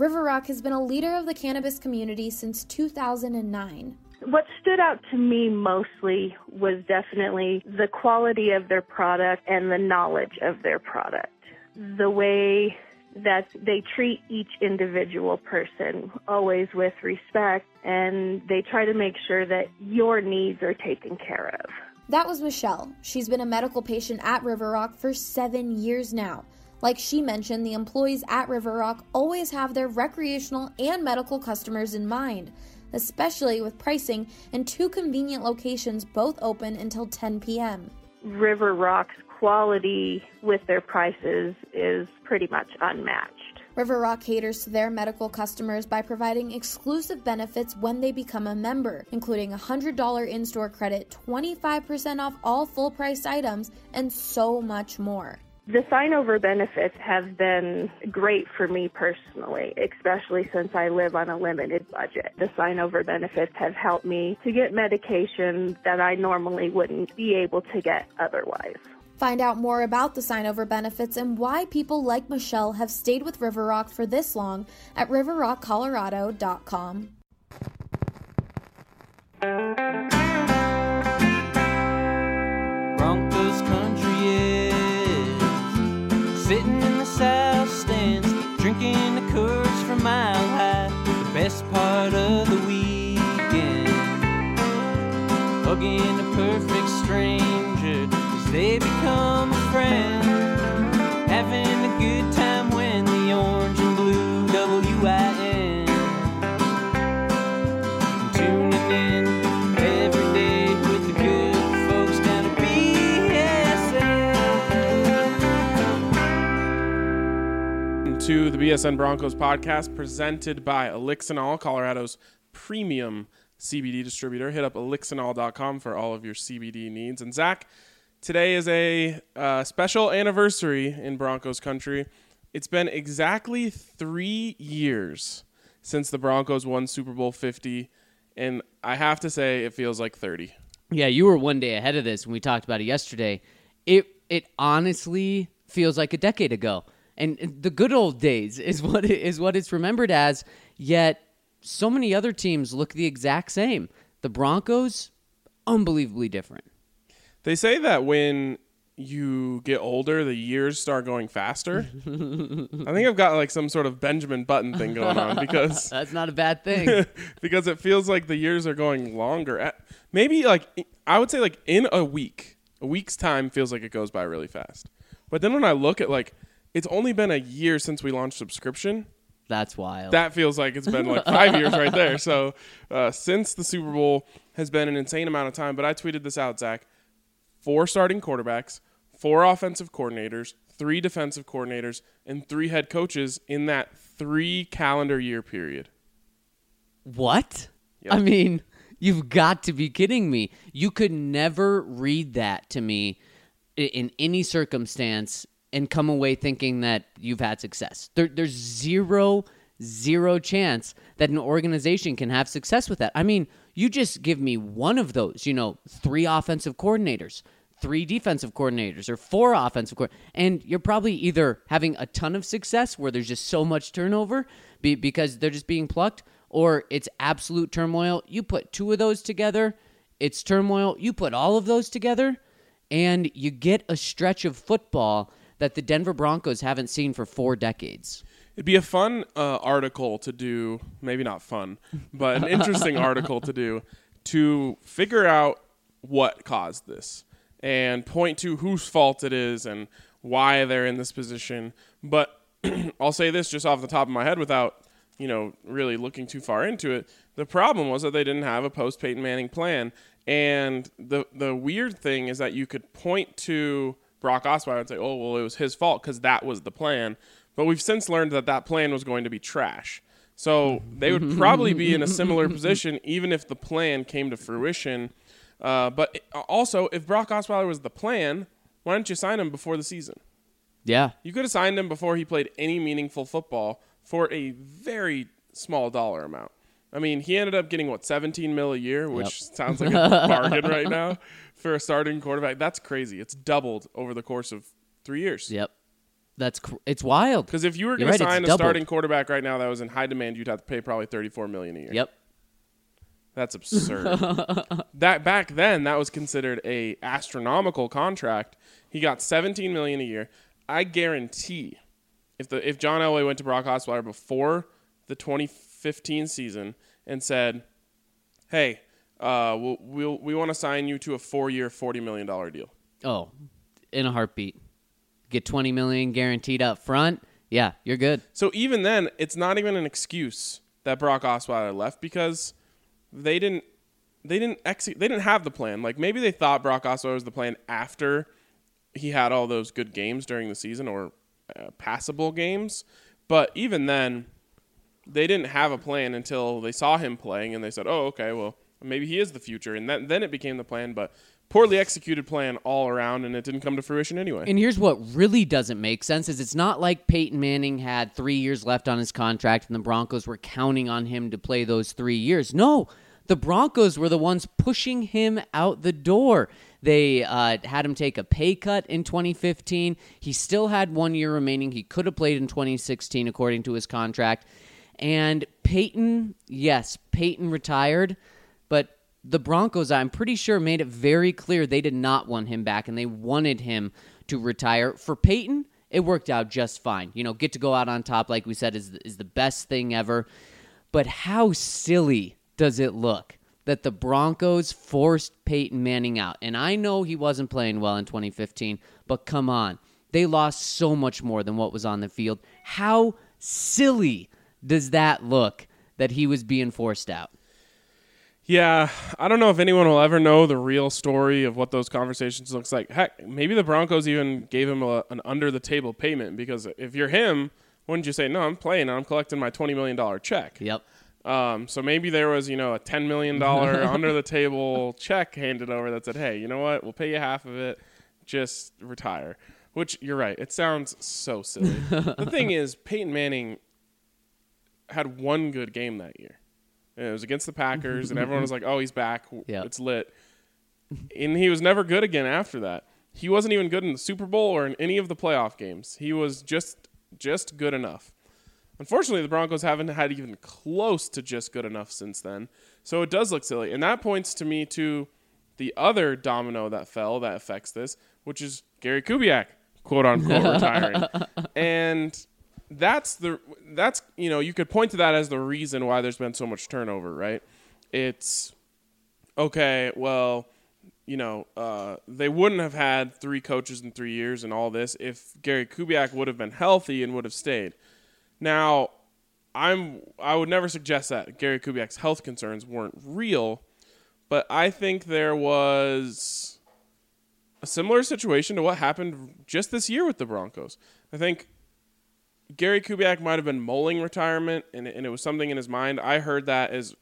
River Rock has been a leader of the cannabis community since 2009. What stood out to me mostly was definitely the quality of their product and the knowledge of their product. The way that they treat each individual person, always with respect, and they try to make sure that your needs are taken care of. That was Michelle. She's been a medical patient at River Rock for 7 years now. Like she mentioned, the employees at River Rock always have their recreational and medical customers in mind, especially with pricing and two convenient locations both open until 10 p.m. River Rock's quality with their prices is pretty much unmatched. River Rock caters to their medical customers by providing exclusive benefits when they become a member, including $100 in-store credit, 25% off all full-priced items, and so much more. The sign-over benefits have been great for me personally, especially since I live on a limited budget. The sign-over benefits have helped me to get medication that I normally wouldn't be able to get otherwise. Find out more about the sign-over benefits and why people like Michelle have stayed with River Rock for this long at riverrockcolorado.com. Broncos country is sitting in the south stands, drinking the curds from Mile High, the best part of the weekend, hugging a perfect stranger, they become a friend, having a good time when the orange and blue WIN. Tuning in every day with the good folks down at BSN. To the BSN Broncos podcast presented by Elixinol, Colorado's premium CBD distributor. Hit up elixinol.com for all of your CBD needs. And Zach, today is a special anniversary in Broncos country. It's been exactly 3 years since the Broncos won Super Bowl 50, and I have to say it feels like 30. Yeah, you were one day ahead of this when we talked about it yesterday. It honestly feels like a decade ago, and the good old days is what it's remembered as, yet so many other teams look the exact same. The Broncos, unbelievably different. They say that when you get older, the years start going faster. I think I've got like some sort of Benjamin Button thing going on because that's not a bad thing. Because it feels like the years are going longer. Maybe like I would say like in a week's time feels like it goes by really fast. But then when I look at like it's only been a year since we launched subscription. That's wild. That feels like it's been like 5 years right there. So since the Super Bowl has been an insane amount of time. But I tweeted this out, Zach. 4 starting quarterbacks, 4 offensive coordinators, 3 defensive coordinators, and 3 head coaches in that 3 calendar year period. What? Yep. I mean, you've got to be kidding me. You could never read that to me in any circumstance and come away thinking that you've had success. There's zero chance that an organization can have success with that. I mean, you just give me one of those, 3 offensive coordinators, 3 defensive coordinators, or 4 offensive coordinators, and you're probably either having a ton of success where there's just so much turnover because they're just being plucked, or it's absolute turmoil. You put 2 of those together, it's turmoil. You put all of those together, and you get a stretch of football that the Denver Broncos haven't seen for 4 decades. It'd be a fun article to do, maybe not fun, but an interesting article to do to figure out what caused this and point to whose fault it is and why they're in this position. But I'll say this just off the top of my head without, really looking too far into it. The problem was that they didn't have a post-Peyton Manning plan. And the weird thing is that you could point to Brock Osweiler and say, oh, well, it was his fault because that was the plan. But we've since learned that plan was going to be trash. So they would probably be in a similar position even if the plan came to fruition. But also, if Brock Osweiler was the plan, why didn't you sign him before the season? Yeah. You could have signed him before he played any meaningful football for a very small dollar amount. I mean, he ended up getting, $17 million a year, which sounds like a bargain right now for a starting quarterback. That's crazy. It's doubled over the course of 3 years. Yep. It's wild. Because if you were going to sign a starting quarterback right now that was in high demand, you'd have to pay probably $34 million a year. Yep. That's absurd. That back then, that was considered a astronomical contract. He got $17 million a year. I guarantee if John Elway went to Brock Osweiler before the 2015 season and said, hey, we want to sign you to a 4-year, $40 million deal. Oh, in a heartbeat. Get $20 million guaranteed up front. Yeah, you're good. So even then, it's not even an excuse that Brock Osweiler left because they didn't have the plan. Like maybe they thought Brock Osweiler was the plan after he had all those good games during the season or passable games, but even then they didn't have a plan until they saw him playing and they said, "Oh, okay, well, maybe he is the future." And then it became the plan, but poorly executed plan all around, and it didn't come to fruition anyway. And here's what really doesn't make sense is it's not like Peyton Manning had 3 years left on his contract and the Broncos were counting on him to play those 3 years. No, the Broncos were the ones pushing him out the door. They had him take a pay cut in 2015. He still had 1 year remaining. He could have played in 2016 according to his contract. And Peyton retired, but the Broncos, I'm pretty sure, made it very clear they did not want him back, and they wanted him to retire. For Peyton, it worked out just fine. You know, get to go out on top, like we said, is the best thing ever. But how silly does it look that the Broncos forced Peyton Manning out? And I know he wasn't playing well in 2015, but come on. They lost so much more than what was on the field. How silly does that look that he was being forced out? Yeah, I don't know if anyone will ever know the real story of what those conversations looks like. Heck, maybe the Broncos even gave him an under-the-table payment because if you're him, wouldn't you say, no, I'm playing and I'm collecting my $20 million check? Yep. So maybe there was, a $10 million under-the-table check handed over that said, hey, you know what? We'll pay you half of it. Just retire. Which, you're right, it sounds so silly. The thing is, Peyton Manning had one good game that year. And it was against the Packers, and everyone was like, oh, he's back. Yep. It's lit. And he was never good again after that. He wasn't even good in the Super Bowl or in any of the playoff games. He was just good enough. Unfortunately, the Broncos haven't had even close to just good enough since then. So it does look silly. And that points to me to the other domino that fell that affects this, which is Gary Kubiak, quote-unquote, retiring. And That's you could point to that as the reason why there's been so much turnover, right? It's okay. Well, they wouldn't have had three coaches in 3 years and all this if Gary Kubiak would have been healthy and would have stayed. Now, I would never suggest that Gary Kubiak's health concerns weren't real, but I think there was a similar situation to what happened just this year with the Broncos. I think Gary Kubiak might have been mulling retirement, and it was something in his mind. I heard that as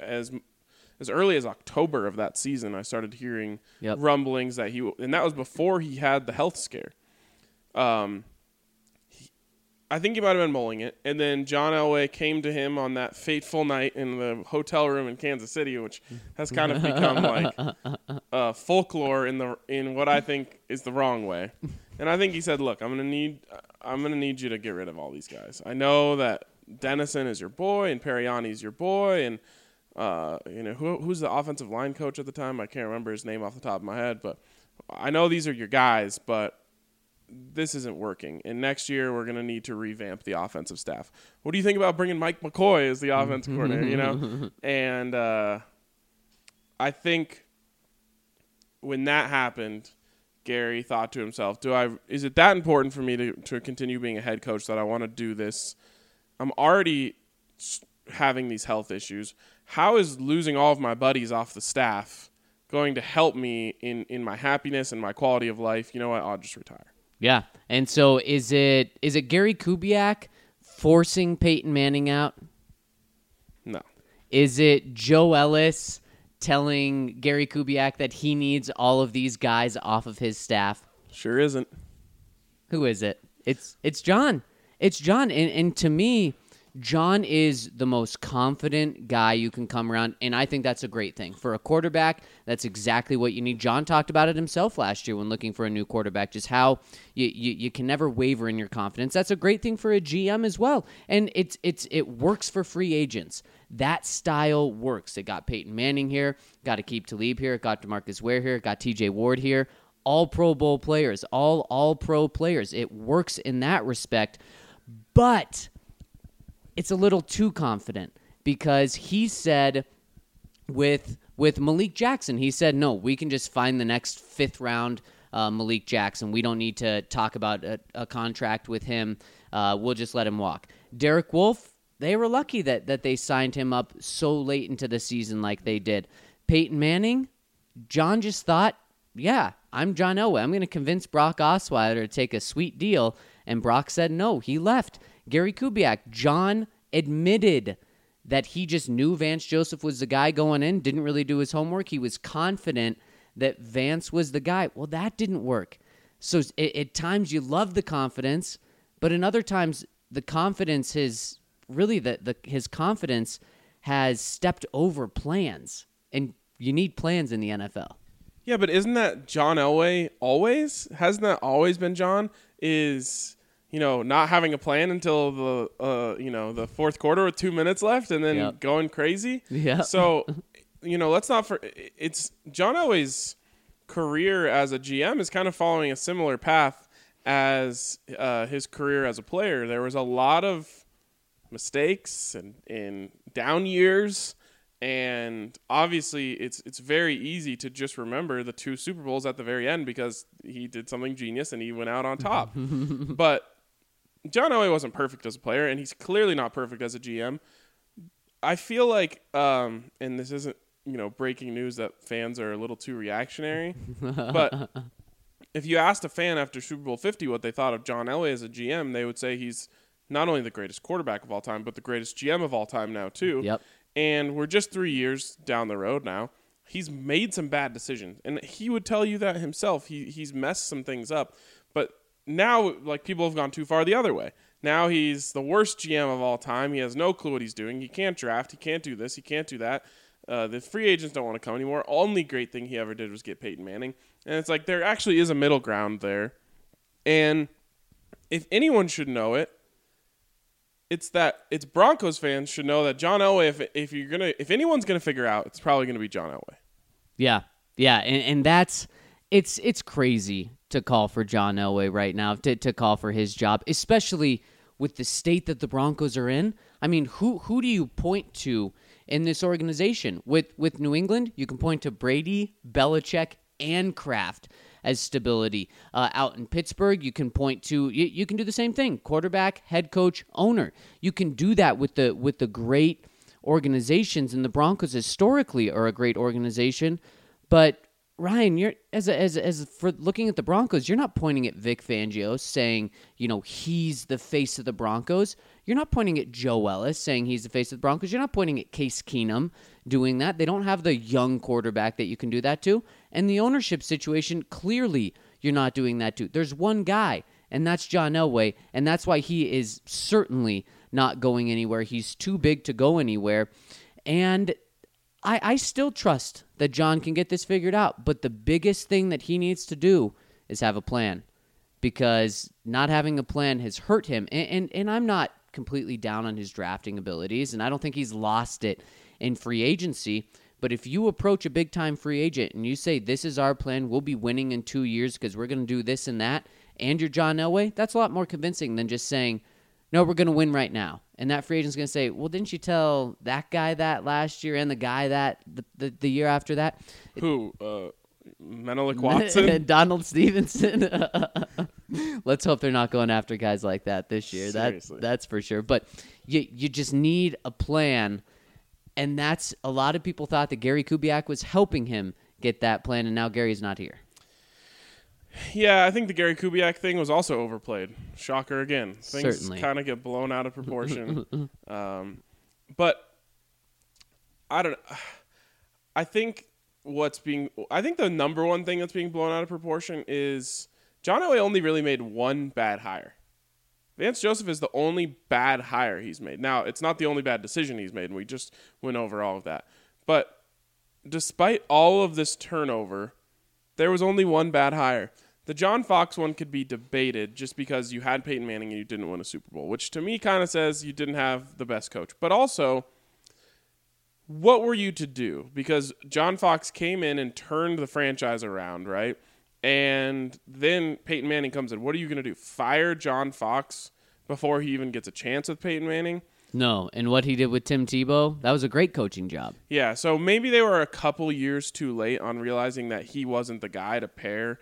early as October of that season. I started hearing rumblings that and that was before he had the health scare. I think he might have been mulling it, and then John Elway came to him on that fateful night in the hotel room in Kansas City, which has kind of become like folklore in what I think is the wrong way. And I think he said, "Look, I'm gonna need you to get rid of all these guys. I know that Dennison is your boy and Periani's your boy, and who's the offensive line coach at the time? I can't remember his name off the top of my head, but I know these are your guys. But this isn't working. And next year we're gonna need to revamp the offensive staff. What do you think about bringing Mike McCoy as the offensive coordinator? And I think when that happened." Gary thought to himself, is it that important for me to continue being a head coach that I want to do this? I'm already having these health issues. How is losing all of my buddies off the staff going to help me in my happiness and my quality of life? You know what? I'll just retire. Yeah. And so is it Gary Kubiak forcing Peyton Manning out? No. Is it Joe Ellis telling Gary Kubiak that he needs all of these guys off of his staff? Sure isn't. Who is it? It's John. It's John. And to me, John is the most confident guy you can come around, and I think that's a great thing. For a quarterback, that's exactly what you need. John talked about it himself last year when looking for a new quarterback, just how you can never waver in your confidence. That's a great thing for a GM as well, and it works for free agents. That style works. It got Peyton Manning here, got Aqib Talib here, got DeMarcus Ware here, got TJ Ward here, all Pro Bowl players, all Pro players. It works in that respect, but it's a little too confident because he said with Malik Jackson, he said, no, we can just find the next fifth round Malik Jackson. We don't need to talk about a contract with him. We'll just let him walk. Derek Wolfe, they were lucky that they signed him up so late into the season like they did. Peyton Manning, John just thought, yeah, I'm John Elway. I'm going to convince Brock Osweiler to take a sweet deal. And Brock said no. He left. Gary Kubiak, John admitted that he just knew Vance Joseph was the guy going in, didn't really do his homework. He was confident that Vance was the guy. Well, that didn't work. So at times you love the confidence, but in other times the confidence is really his confidence has stepped over plans, and you need plans in the NFL. Yeah, but isn't that John Elway always? Hasn't that always been John? Is, you know, not having a plan until the fourth quarter with 2 minutes left and then going crazy. Yeah. So, let's not it's John Elway's career as a GM is kind of following a similar path as his career as a player. There was a lot of mistakes and in down years. And obviously, it's very easy to just remember the two Super Bowls at the very end because he did something genius and he went out on top. But John Elway wasn't perfect as a player, and he's clearly not perfect as a GM. I feel like, and this isn't breaking news that fans are a little too reactionary, but if you asked a fan after Super Bowl 50 what they thought of John Elway as a GM, they would say he's not only the greatest quarterback of all time, but the greatest GM of all time now too. Yep. And we're just 3 years down the road now. He's made some bad decisions. And he would tell you that himself. He's messed some things up. But now, like, people have gone too far the other way. Now he's the worst GM of all time. He has no clue what he's doing. He can't draft. He can't do this. He can't do that. The free agents don't want to come anymore. Only great thing he ever did was get Peyton Manning. And it's like there actually is a middle ground there. And if anyone should know it, It's Broncos fans should know that John Elway, if anyone's gonna figure out, it's probably gonna be John Elway. Yeah, and that's it's crazy to call for John Elway right now, to call for his job, especially with the state that the Broncos are in. I mean, who do you point to in this organization? With New England, you can point to Brady, Belichick, and Kraft as stability. Out in Pittsburgh, you can point to you can do the same thing: quarterback, head coach, owner. You can do that with the great organizations, and the Broncos historically are a great organization. But Ryan, you're as for looking at the Broncos, you're not pointing at Vic Fangio saying he's the face of the Broncos. You're not pointing at Joe Ellis saying he's the face of the Broncos. You're not pointing at Case Keenum doing that. They don't have the young quarterback that you can do that to. And the ownership situation, clearly you're not doing that to. There's one guy, and that's John Elway, and that's why he is certainly not going anywhere. He's too big to go anywhere. And I still trust that John can get this figured out, but the biggest thing that he needs to do is have a plan, because not having a plan has hurt him. And I'm not completely down on his drafting abilities, and I don't think he's lost it in free agency. But if you approach a big-time free agent and you say, this is our plan, we'll be winning in 2 years because we're going to do this and that, and you're John Elway, that's a lot more convincing than just saying, no, we're going to win right now. And that free agent's going to say, well, didn't you tell that guy that last year and the guy that the year after that? Who? Menelik Watson? Donald Stevenson? Let's hope they're not going after guys like that this year. That's for sure. But you just need a plan. And that's a lot of people thought that Gary Kubiak was helping him get that plan, and now Gary's not here. Yeah, I think the Gary Kubiak thing was also overplayed. Shocker again. Things kind of get blown out of proportion. But I don't know. I think the number one thing that's being blown out of proportion is John Elway only really made one bad hire. Vance Joseph is the only bad hire he's made. Now, it's not the only bad decision he's made, and we just went over all of that. But despite all of this turnover, there was only one bad hire. The John Fox one could be debated just because you had Peyton Manning and you didn't win a Super Bowl, which to me kind of says you didn't have the best coach. But also, what were you to do? Because John Fox came in and turned the franchise around, right? And then Peyton Manning comes in. What are you going to do? Fire John Fox before he even gets a chance with Peyton Manning? No. And what he did with Tim Tebow, that was a great coaching job. Yeah. So maybe they were a couple years too late on realizing that he wasn't the guy to pair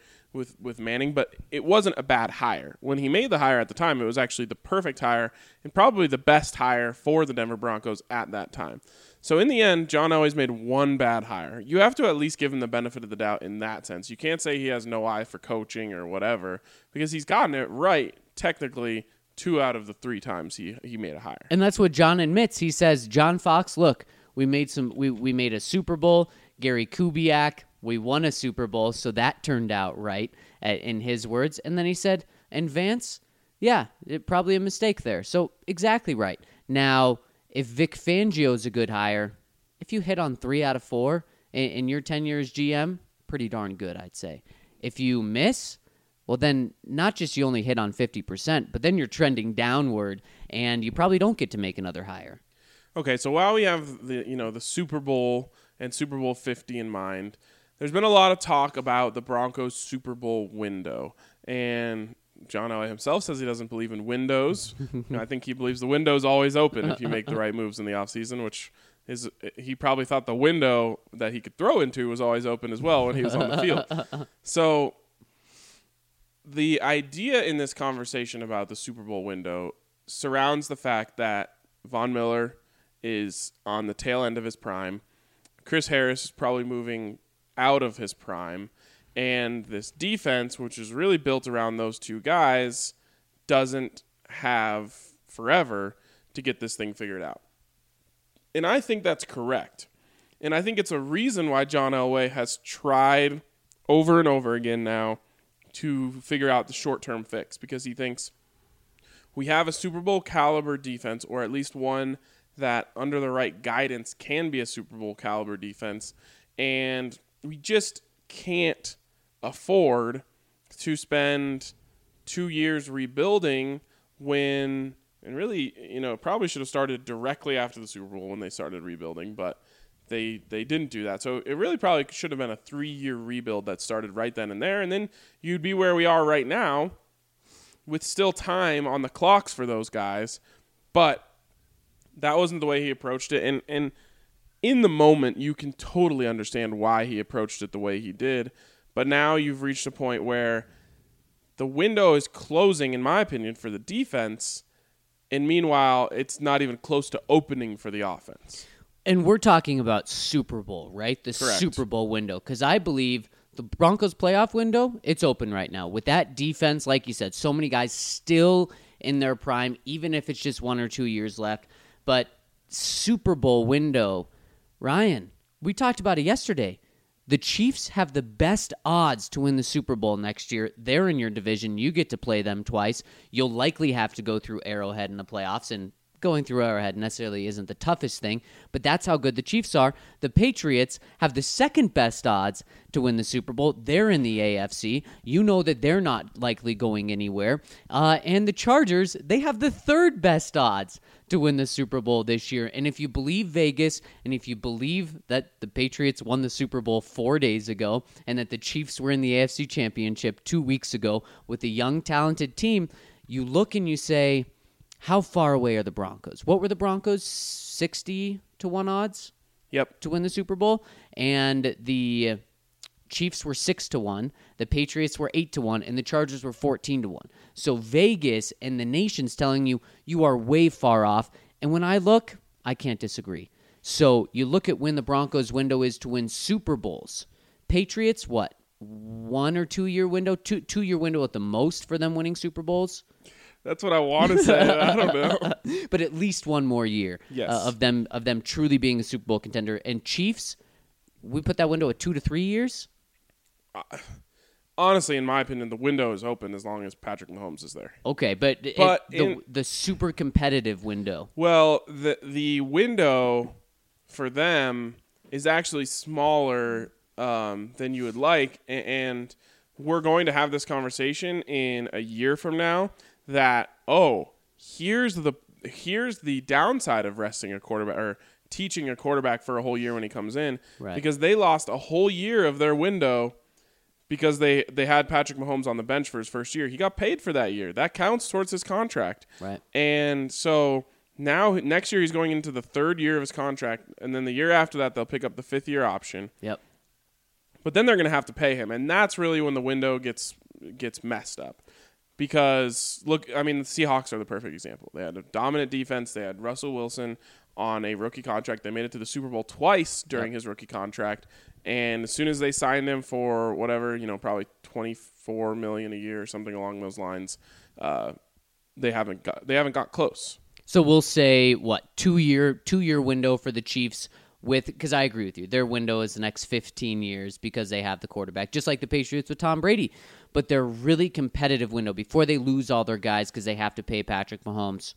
with Manning, but it wasn't a bad hire. When he made the hire at the time, it was actually the perfect hire and probably the best hire for the Denver Broncos at that time. So in the end, John always made one bad hire. You have to at least give him the benefit of the doubt in that sense. You can't say he has no eye for coaching or whatever, because he's gotten it right technically 2 out of the 3 times he made a hire. And that's what John admits. He says, John Fox, look, we made a Super Bowl. Gary Kubiak, we won a Super Bowl, so that turned out right, in his words. And then he said, and Vance, yeah, probably a mistake there. So exactly right. Now, if Vic Fangio's a good hire, if you hit on 3 out of 4 in your tenure as GM, pretty darn good, I'd say. If you miss, well, then not just you only hit on 50%, but then you're trending downward, and you probably don't get to make another hire. Okay, so while we have the Super Bowl and Super Bowl 50 in mind, there's been a lot of talk about the Broncos Super Bowl window, and John Elway himself says he doesn't believe in windows. I think he believes the window's always open if you make the right moves in the offseason, which is he probably thought the window that he could throw into was always open as well when he was on the field. So the idea in this conversation about the Super Bowl window surrounds the fact that Von Miller is on the tail end of his prime. Chris Harris is probably moving out of his prime. And this defense, which is really built around those two guys, doesn't have forever to get this thing figured out. And I think that's correct. And I think it's a reason why John Elway has tried over and over again now to figure out the short-term fix, because he thinks we have a Super Bowl caliber defense, or at least one that under the right guidance can be a Super Bowl caliber defense. And we just can't afford to spend 2 years rebuilding when, and really, probably should have started directly after the Super Bowl when they started rebuilding, but they didn't do that. So it really probably should have been a 3-year rebuild that started right then and there. And then you'd be where we are right now with still time on the clocks for those guys. But that wasn't the way he approached it. And in the moment, you can totally understand why he approached it the way he did. But now you've reached a point where the window is closing, in my opinion, for the defense. And meanwhile, it's not even close to opening for the offense. And we're talking about Super Bowl, right? The Correct. Super Bowl window. Because I believe the Broncos playoff window, it's open right now. With that defense, like you said, so many guys still in their prime, even if it's just 1 or 2 years left. But Super Bowl window, Ryan, we talked about it yesterday. The Chiefs have the best odds to win the Super Bowl next year. They're in your division. You get to play them twice. You'll likely have to go through Arrowhead in the playoffs, and going through Arrowhead necessarily isn't the toughest thing, but that's how good the Chiefs are. The Patriots have the second best odds to win the Super Bowl. They're in the AFC. You know that they're not likely going anywhere. And the Chargers, they have the third best odds to win the Super Bowl this year. And if you believe Vegas, and if you believe that the Patriots won the Super Bowl 4 days ago, and that the Chiefs were in the AFC Championship 2 weeks ago with a young, talented team, you look and you say, how far away are the Broncos? What were the Broncos? 60-1 odds? Yep. To win the Super Bowl. And the Chiefs were 6-1. The Patriots were 8-1. And the Chargers were 14-1. So Vegas and the nation's telling you are way far off. And when I look, I can't disagree. So you look at when the Broncos window is to win Super Bowls. Patriots, what? 1 or 2 year window? Two year window at the most for them winning Super Bowls? That's what I want to say. I don't know. But at least 1 more year of them truly being a Super Bowl contender. And Chiefs, we put that window at 2 to 3 years? honestly, in my opinion, the window is open as long as Patrick Mahomes is there. Okay, but the super competitive window. Well, the window for them is actually smaller than you would like, and we're going to have this conversation in a year from now that, oh, here's the downside of resting a quarterback or teaching a quarterback for a whole year when he comes in, right, because they lost a whole year of their window because they had Patrick Mahomes on the bench for his first year. He got paid for that year. That counts towards his contract. Right. And so now next year he's going into the third year of his contract, and then the year after that they'll pick up the fifth-year option. Yep. But then they're going to have to pay him, and that's really when the window gets messed up. Because, look, I mean, the Seahawks are the perfect example. They had a dominant defense. They had Russell Wilson on a rookie contract. They made it to the Super Bowl twice during his rookie contract. And as soon as they signed him for whatever, probably $24 million a year or something along those lines, they haven't got close. So we'll say, what, two-year window for the Chiefs with, because I agree with you, their window is the next 15 years because they have the quarterback, just like the Patriots with Tom Brady. But their really competitive window, before they lose all their guys because they have to pay Patrick Mahomes,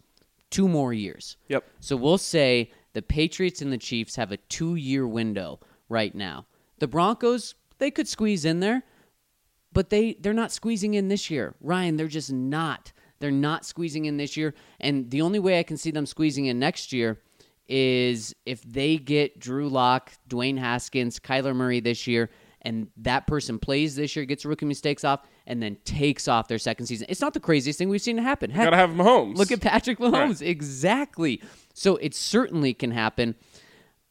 2 more years. Yep. So we'll say the Patriots and the Chiefs have a 2-year window right now. The Broncos, they could squeeze in there, but they're not squeezing in this year. Ryan, they're just not. They're not squeezing in this year, and the only way I can see them squeezing in next year is if they get Drew Locke, Dwayne Haskins, Kyler Murray this year, and that person plays this year, gets rookie mistakes off, and then takes off their second season. It's not the craziest thing we've seen happen. Heck, you gotta have Mahomes. Look at Patrick Mahomes. Right. Exactly. So it certainly can happen.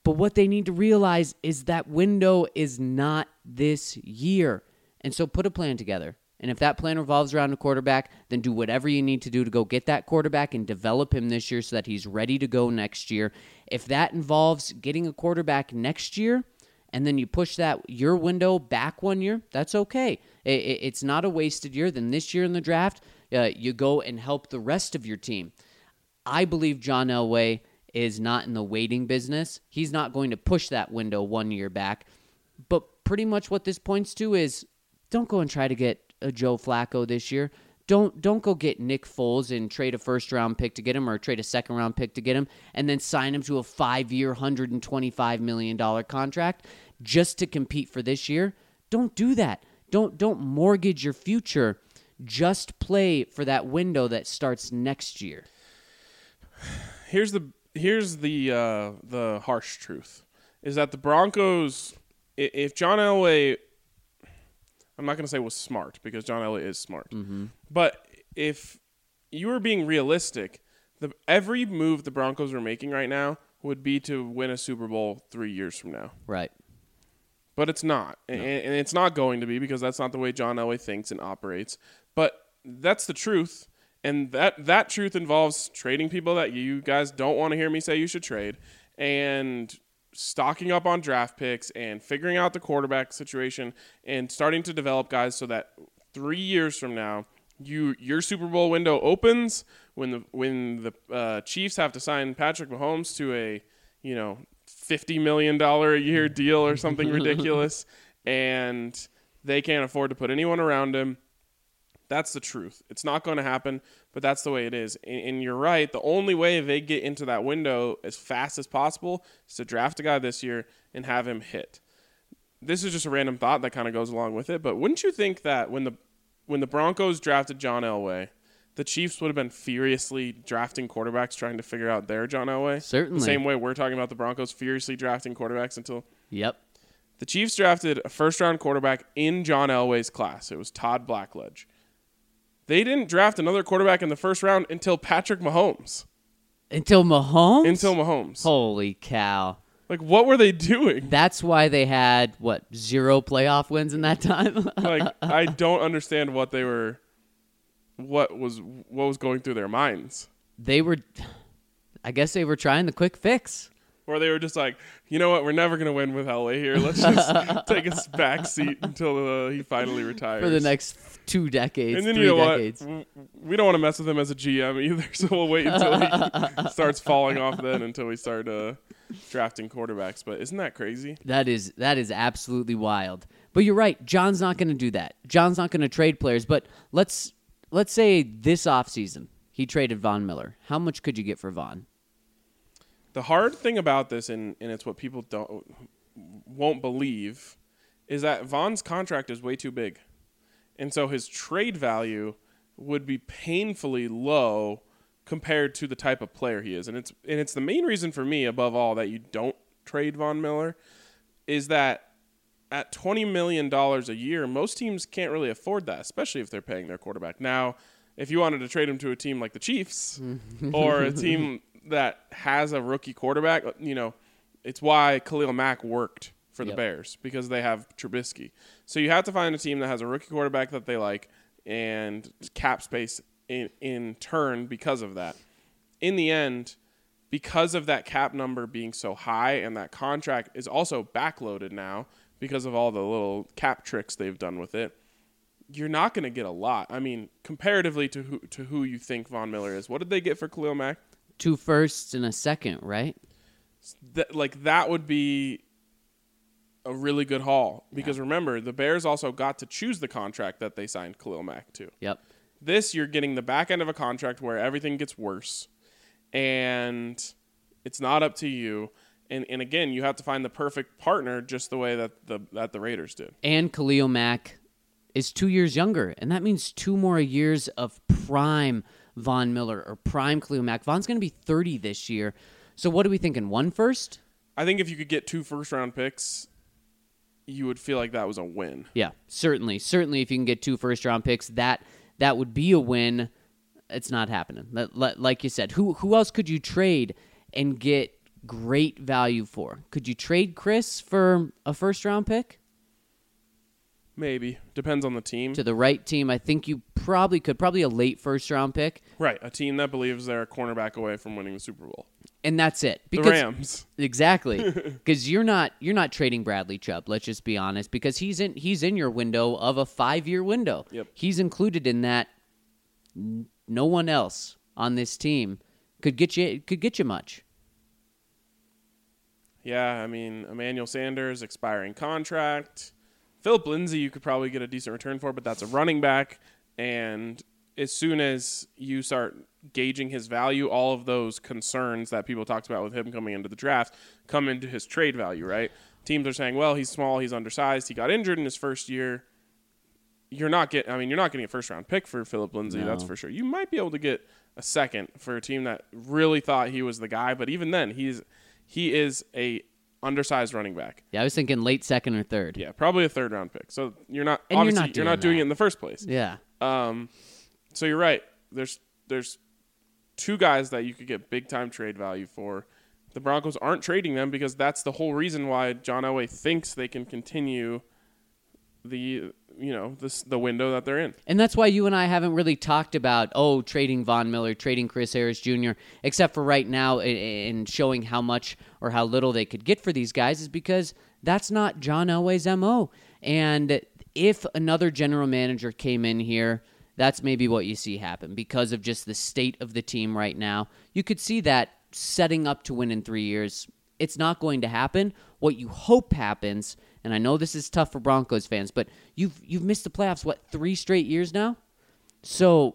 But what they need to realize is that window is not this year. And so put a plan together. And if that plan revolves around a quarterback, then do whatever you need to do to go get that quarterback and develop him this year so that he's ready to go next year. If that involves getting a quarterback next year, and then you push your window back 1 year, that's okay. It's not a wasted year. Then this year in the draft, you go and help the rest of your team. I believe John Elway is not in the waiting business. He's not going to push that window 1 year back. But pretty much what this points to is don't go and try to get a Joe Flacco this year. Don't go get Nick Foles and trade a first-round pick to get him or trade a second-round pick to get him and then sign him to a 5-year, $125 million contract just to compete for this year. Don't do that. Don't mortgage your future. Just play for that window that starts next year. Here's the harsh truth, is that the Broncos, if John Elway, I'm not going to say was smart, because John Elway is smart, mm-hmm, but if you were being realistic, every move the Broncos are making right now would be to win a Super Bowl 3 years from now. Right. But it's not, no. And it's not going to be, because that's not the way John Elway thinks and operates, but that's the truth. And that truth involves trading people that you guys don't want to hear me say you should trade, and stocking up on draft picks, and figuring out the quarterback situation, and starting to develop guys so that 3 years from now, your Super Bowl window opens when the Chiefs have to sign Patrick Mahomes to a $50 million a year deal or something ridiculous, and they can't afford to put anyone around him. That's the truth. It's not going to happen, but that's the way it is. And you're right. The only way they get into that window as fast as possible is to draft a guy this year and have him hit. This is just a random thought that kind of goes along with it, but wouldn't you think that when the Broncos drafted John Elway, the Chiefs would have been furiously drafting quarterbacks trying to figure out their John Elway? Certainly. The same way we're talking about the Broncos furiously drafting quarterbacks until... Yep. The Chiefs drafted a first-round quarterback in John Elway's class. It was Todd Blackledge. They didn't draft another quarterback in the first round until Patrick Mahomes. Until Mahomes? Until Mahomes. Holy cow. Like, what were they doing? That's why they had, what, 0 playoff wins in that time? Like, I don't understand what was going through their minds. I guess they were trying the quick fix. Or they were just like, you know what, we're never going to win with Elway here. Let's just take a back seat until he finally retires. For the next 2 decades, and then, 3 decades. What? We don't want to mess with him as a GM either, so we'll wait until he starts falling off then until we start drafting quarterbacks, but isn't that crazy? That is absolutely wild. But you're right. John's not going to do that. John's not going to trade players. But let's say this offseason he traded Von Miller. How much could you get for Von? The hard thing about this, and it's what people won't believe, is that Von's contract is way too big. And so his trade value would be painfully low compared to the type of player he is. And it's the main reason for me, above all, that you don't trade Von Miller, is that at $20 million a year, most teams can't really afford that, especially if they're paying their quarterback. Now, if you wanted to trade him to a team like the Chiefs or a team that has a rookie quarterback, you know, it's why Khalil Mack worked for the Bears, because they have Trubisky. So you have to find a team that has a rookie quarterback that they like and cap space in turn because of that. In the end, because of that cap number being so high, and that contract is also backloaded now because of all the little cap tricks they've done with it, you're not going to get a lot. I mean, comparatively to who you think Von Miller is. What did they get for Khalil Mack? 2 firsts and a second, right? That would be a really good haul. Because remember, the Bears also got to choose the contract that they signed Khalil Mack to. Yep. This, you're getting the back end of a contract where everything gets worse. And it's not up to you. And again, you have to find the perfect partner, just the way that the Raiders did. And Khalil Mack is 2 years younger, and that means 2 more years of prime Von Miller or prime Khalil Mack. Von's going to be 30 this year. So what are we thinking, 1 first? I think if you could get 2 first-round picks, you would feel like that was a win. Yeah, certainly. Certainly if you can get 2 first-round picks, that would be a win. It's not happening. Like you said, who else could you trade and get great value for? Could you trade Chris for a first-round pick? Maybe. Depends on the team. To the right team, I think you probably could. Probably a late first-round pick. Right, a team that believes they're a cornerback away from winning the Super Bowl. And that's it. The Rams. Exactly. Because you're not trading Bradley Chubb, let's just be honest, because he's in your window of a 5-year window. Yep. He's included in that. No one else on this team could get you much. Yeah, I mean, Emmanuel Sanders, expiring contract. Philip Lindsay, you could probably get a decent return for, but that's a running back. And as soon as you start gauging his value, all of those concerns that people talked about with him coming into the draft come into his trade value, right? Teams are saying, well, he's small, he's undersized, he got injured in his first year. You're not getting a first-round pick for Philip Lindsay, that's for sure. You might be able to get a second for a team that really thought he was the guy, but even then, he is a undersized running back. Yeah, I was thinking late second or third. Yeah, probably a third-round pick. So you're not doing it in the first place. Yeah. So you're right. There's 2 guys that you could get big-time trade value for. The Broncos aren't trading them because that's the whole reason why John Elway thinks they can continue the window that they're in. And that's why you and I haven't really talked about, trading Von Miller, trading Chris Harris Jr., except for right now in showing how much or how little they could get for these guys, is because that's not John Elway's MO. And if another general manager came in here, that's maybe what you see happen because of just the state of the team right now. You could see that setting up to win in 3 years. It's not going to happen. What you hope happens, and I know this is tough for Broncos fans, but you've missed the playoffs, 3 straight years now? So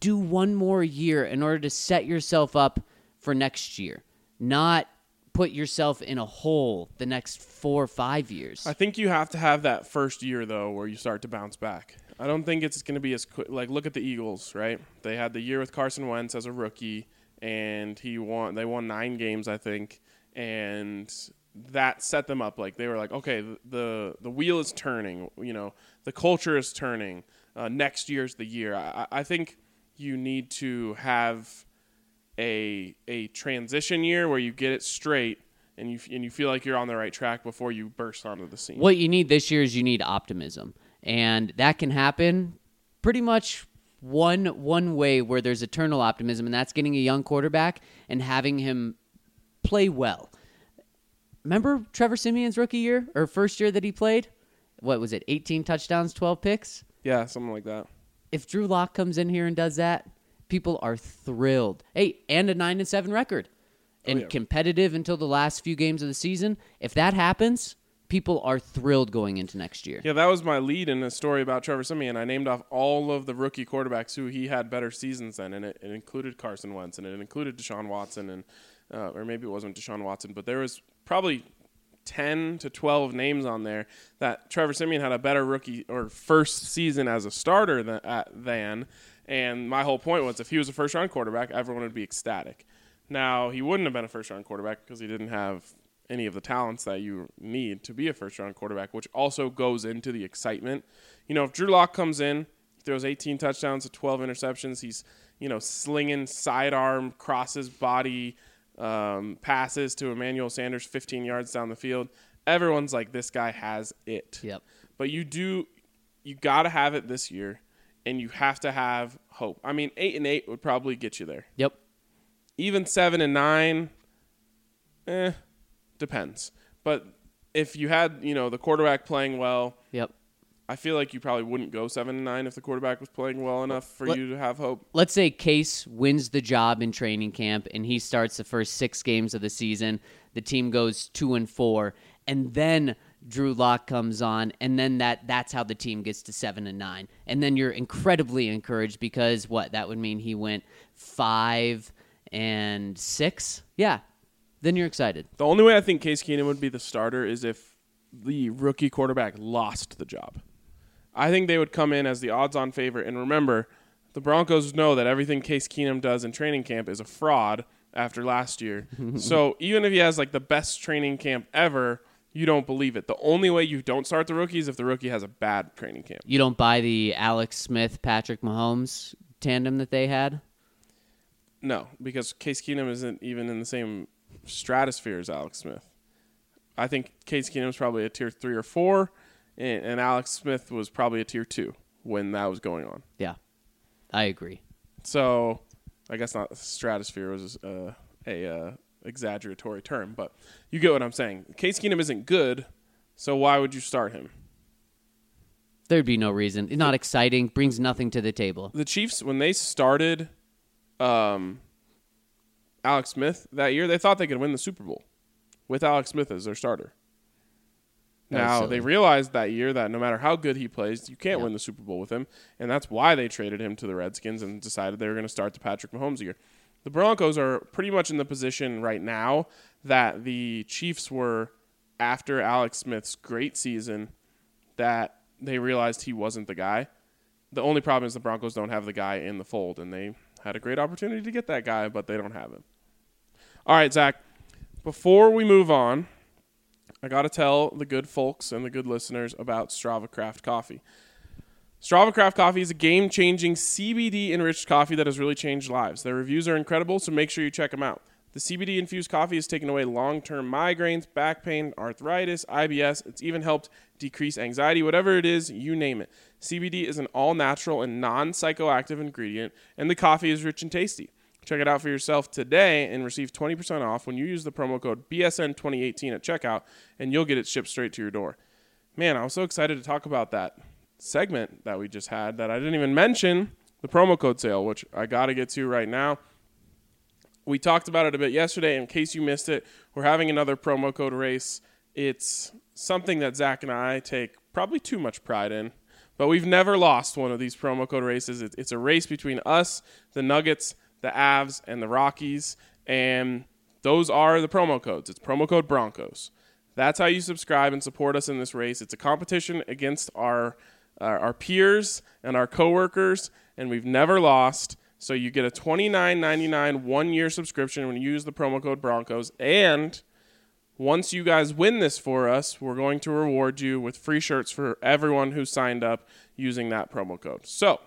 do 1 more year in order to set yourself up for next year, not put yourself in a hole the next 4 or 5 years. I think you have to have that first year, though, where you start to bounce back. I don't think it's going to be as quick. Like, look at the Eagles, right? They had the year with Carson Wentz as a rookie, and they won 9 games, I think, and that set them up. Like, they were like, okay, the wheel is turning, the culture is turning, next year's the year. I think you need to have a transition year where you get it straight and you feel like you're on the right track before you burst onto the scene. What you need this year is you need optimism, and that can happen pretty much one way, where there's eternal optimism, and that's getting a young quarterback and having him play well. Remember Trevor Siemian's rookie year or first year that he played? What was it, 18 touchdowns, 12 picks? Yeah, something like that. If Drew Locke comes in here and does that, people are thrilled. Hey, and a 9-7 record. and competitive until the last few games of the season. If that happens, people are thrilled going into next year. Yeah, that was my lead in the story about Trevor Siemian. I named off all of the rookie quarterbacks who he had better seasons than, and it included Carson Wentz, and it included Deshaun Watson, and or maybe it wasn't Deshaun Watson, but there was probably 10 to 12 names on there that Trevor Siemian had a better rookie or first season as a starter than. And my whole point was, if he was a first-round quarterback, everyone would be ecstatic. Now, he wouldn't have been a first-round quarterback because he didn't have any of the talents that you need to be a first-round quarterback, which also goes into the excitement. You know, if Drew Locke comes in, he throws 18 touchdowns to 12 interceptions, he's, you know, slinging sidearm, crosses, body passes to Emmanuel Sanders 15 yards down the field. Everyone's like, this guy has it. Yep. But you got to have it this year. And you have to have hope. I mean, 8-8 would probably get you there. Yep. Even 7-9, depends. But if you had, you know, the quarterback playing well, yep. I feel like you probably wouldn't go 7-9 if the quarterback was playing well enough for you to have hope. Let's say Case wins the job in training camp and he starts the first 6 games of the season. The team goes 2-4, and then Drew Locke comes on, and then that's how the team gets to 7-9. And then you're incredibly encouraged because that would mean he went 5-6. Yeah. Then you're excited. The only way I think Case Keenum would be the starter is if the rookie quarterback lost the job. I think they would come in as the odds-on favorite. And remember, the Broncos know that everything Case Keenum does in training camp is a fraud after last year. So even if he has like the best training camp ever, you don't believe it. The only way you don't start the rookie is if the rookie has a bad training camp. You don't buy the Alex Smith, Patrick Mahomes tandem that they had? No, because Case Keenum isn't even in the same stratosphere as Alex Smith. I think Case Keenum's probably a tier 3 or 4, and Alex Smith was probably a tier 2 when that was going on. Yeah, I agree. So I guess not stratosphere was exaggeratory term, but you get what I'm saying. Case Keenum isn't good, so why would you start him? There'd be no reason. It's not exciting, brings nothing to the table. The Chiefs, when they started Alex Smith that year, they thought they could win the Super Bowl with Alex Smith as their starter. Now, they realized that year that no matter how good he plays, you can't win the Super Bowl with him, and that's why they traded him to the Redskins and decided they were going to start the Patrick Mahomes year. The Broncos are pretty much in the position right now that the Chiefs were after Alex Smith's great season that they realized he wasn't the guy. The only problem is the Broncos don't have the guy in the fold, and they had a great opportunity to get that guy, but they don't have him. All right, Zach, before we move on, I got to tell the good folks and the good listeners about Strava Craft Coffee. Strava Craft Coffee is a game-changing CBD-enriched coffee that has really changed lives. Their reviews are incredible, so make sure you check them out. The CBD-infused coffee has taken away long-term migraines, back pain, arthritis, IBS. It's even helped decrease anxiety. Whatever it is, you name it. CBD is an all-natural and non-psychoactive ingredient, and the coffee is rich and tasty. Check it out for yourself today and receive 20% off when you use the promo code BSN2018 at checkout, and you'll get it shipped straight to your door. Man, I was so excited to talk about that segment that we just had that I didn't even mention the promo code sale, which I got to get to right now. We talked about it a bit yesterday. In case you missed it, we're having another promo code race. It's something that Zach and I take probably too much pride in, but we've never lost one of these promo code races. It's a race between us, the Nuggets, the Avs, and the Rockies, and those are the promo codes. It's promo code Broncos. That's how you subscribe and support us in this race. It's a competition against our peers and our coworkers, and we've never lost. So you get a $29.99 one-year subscription when you use the promo code Broncos. And once you guys win this for us, we're going to reward you with free shirts for everyone who signed up using that promo code. So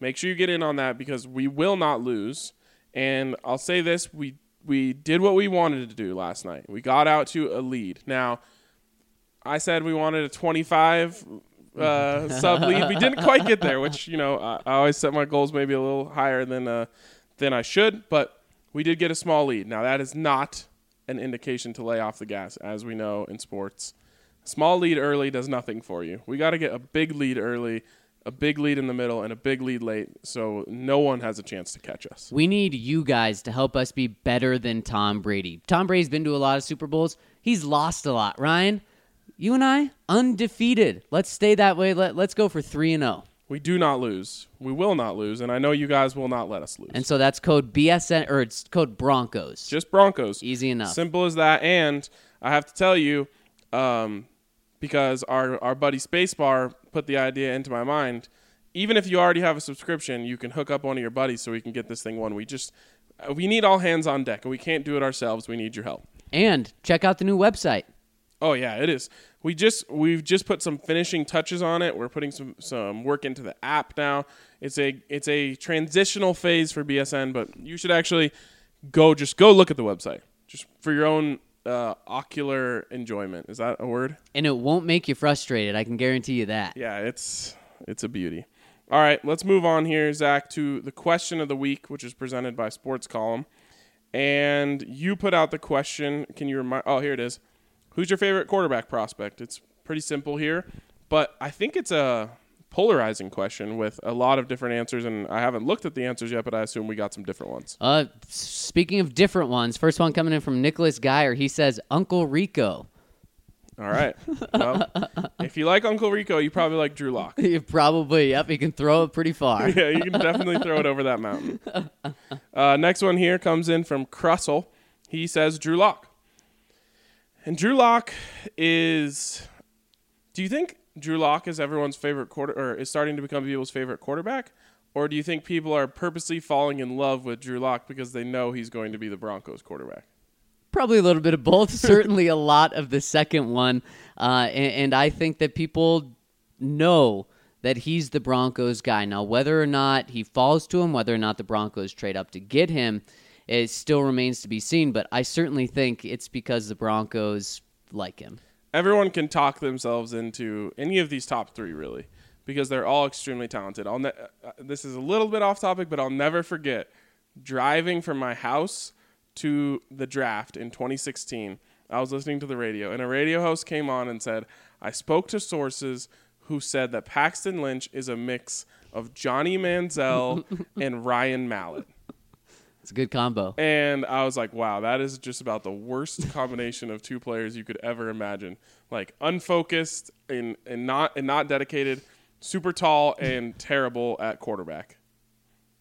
make sure you get in on that because we will not lose. And I'll say this, we did what we wanted to do last night. We got out to a lead. Now, I said we wanted a 25 sub lead. We didn't quite get there, which, you know, I always set my goals maybe a little higher than I should, but we did get a small lead. Now, that is not an indication to lay off the gas, as we know in sports. Small lead early does nothing for you. We got to get a big lead early a big lead in the middle, and a big lead late, so no one has a chance to catch us. We need you guys to help us be better than Tom Brady. Tom Brady's been to a lot of Super Bowls. He's lost a lot. Ryan, you and I, undefeated. Let's stay that way. Let's go for 3-0. We do not lose. We will not lose, and I know you guys will not let us lose. And so that's code BSN, or it's code Broncos. Just Broncos. Easy enough. Simple as that, and I have to tell you, because our buddy Spacebar put the idea into my mind, even if you already have a subscription, you can hook up one of your buddies so we can get this thing won. We need all hands on deck, and we can't do it ourselves. We need your help. And check out the new website. Oh, yeah, it is. We've just put some finishing touches on it. We're putting some work into the app now. It's a transitional phase for BSN, but you should actually go look at the website just for your own ocular enjoyment. Is that a word? And it won't make you frustrated. I can guarantee you that. Yeah, it's a beauty. All right, let's move on here, Zach, to the question of the week, which is presented by Sports Column. And you put out the question. Can you remind? Oh, here it is. Who's your favorite quarterback prospect? It's pretty simple here, but I think it's a polarizing question with a lot of different answers, and I haven't looked at the answers yet, but I assume we got some different ones. Speaking of different ones, first one coming in from Nicholas Geyer. He says, Uncle Rico. All right. Well, if you like Uncle Rico, you probably like Drew Locke. Yep. He can throw it pretty far. Yeah, you can definitely throw it over that mountain. Next one here comes in from Crustle. He says, Drew Locke. And Drew Locke is, do you think Drew Locke is everyone's favorite or is starting to become people's favorite quarterback? Or do you think people are purposely falling in love with Drew Locke because they know he's going to be the Broncos quarterback? Probably a little bit of both, certainly a lot of the second one. And I think that people know that he's the Broncos guy. Now, whether or not he falls to him, whether or not the Broncos trade up to get him, it still remains to be seen, but I certainly think it's because the Broncos like him. Everyone can talk themselves into any of these top three, really, because they're all extremely talented. This is a little bit off topic, but I'll never forget driving from my house to the draft in 2016. I was listening to the radio, and a radio host came on and said, I spoke to sources who said that Paxton Lynch is a mix of Johnny Manziel and Ryan Mallett. It's a good combo. And I was like, wow, that is just about the worst combination of two players you could ever imagine. Like unfocused and not dedicated, super tall and terrible at quarterback.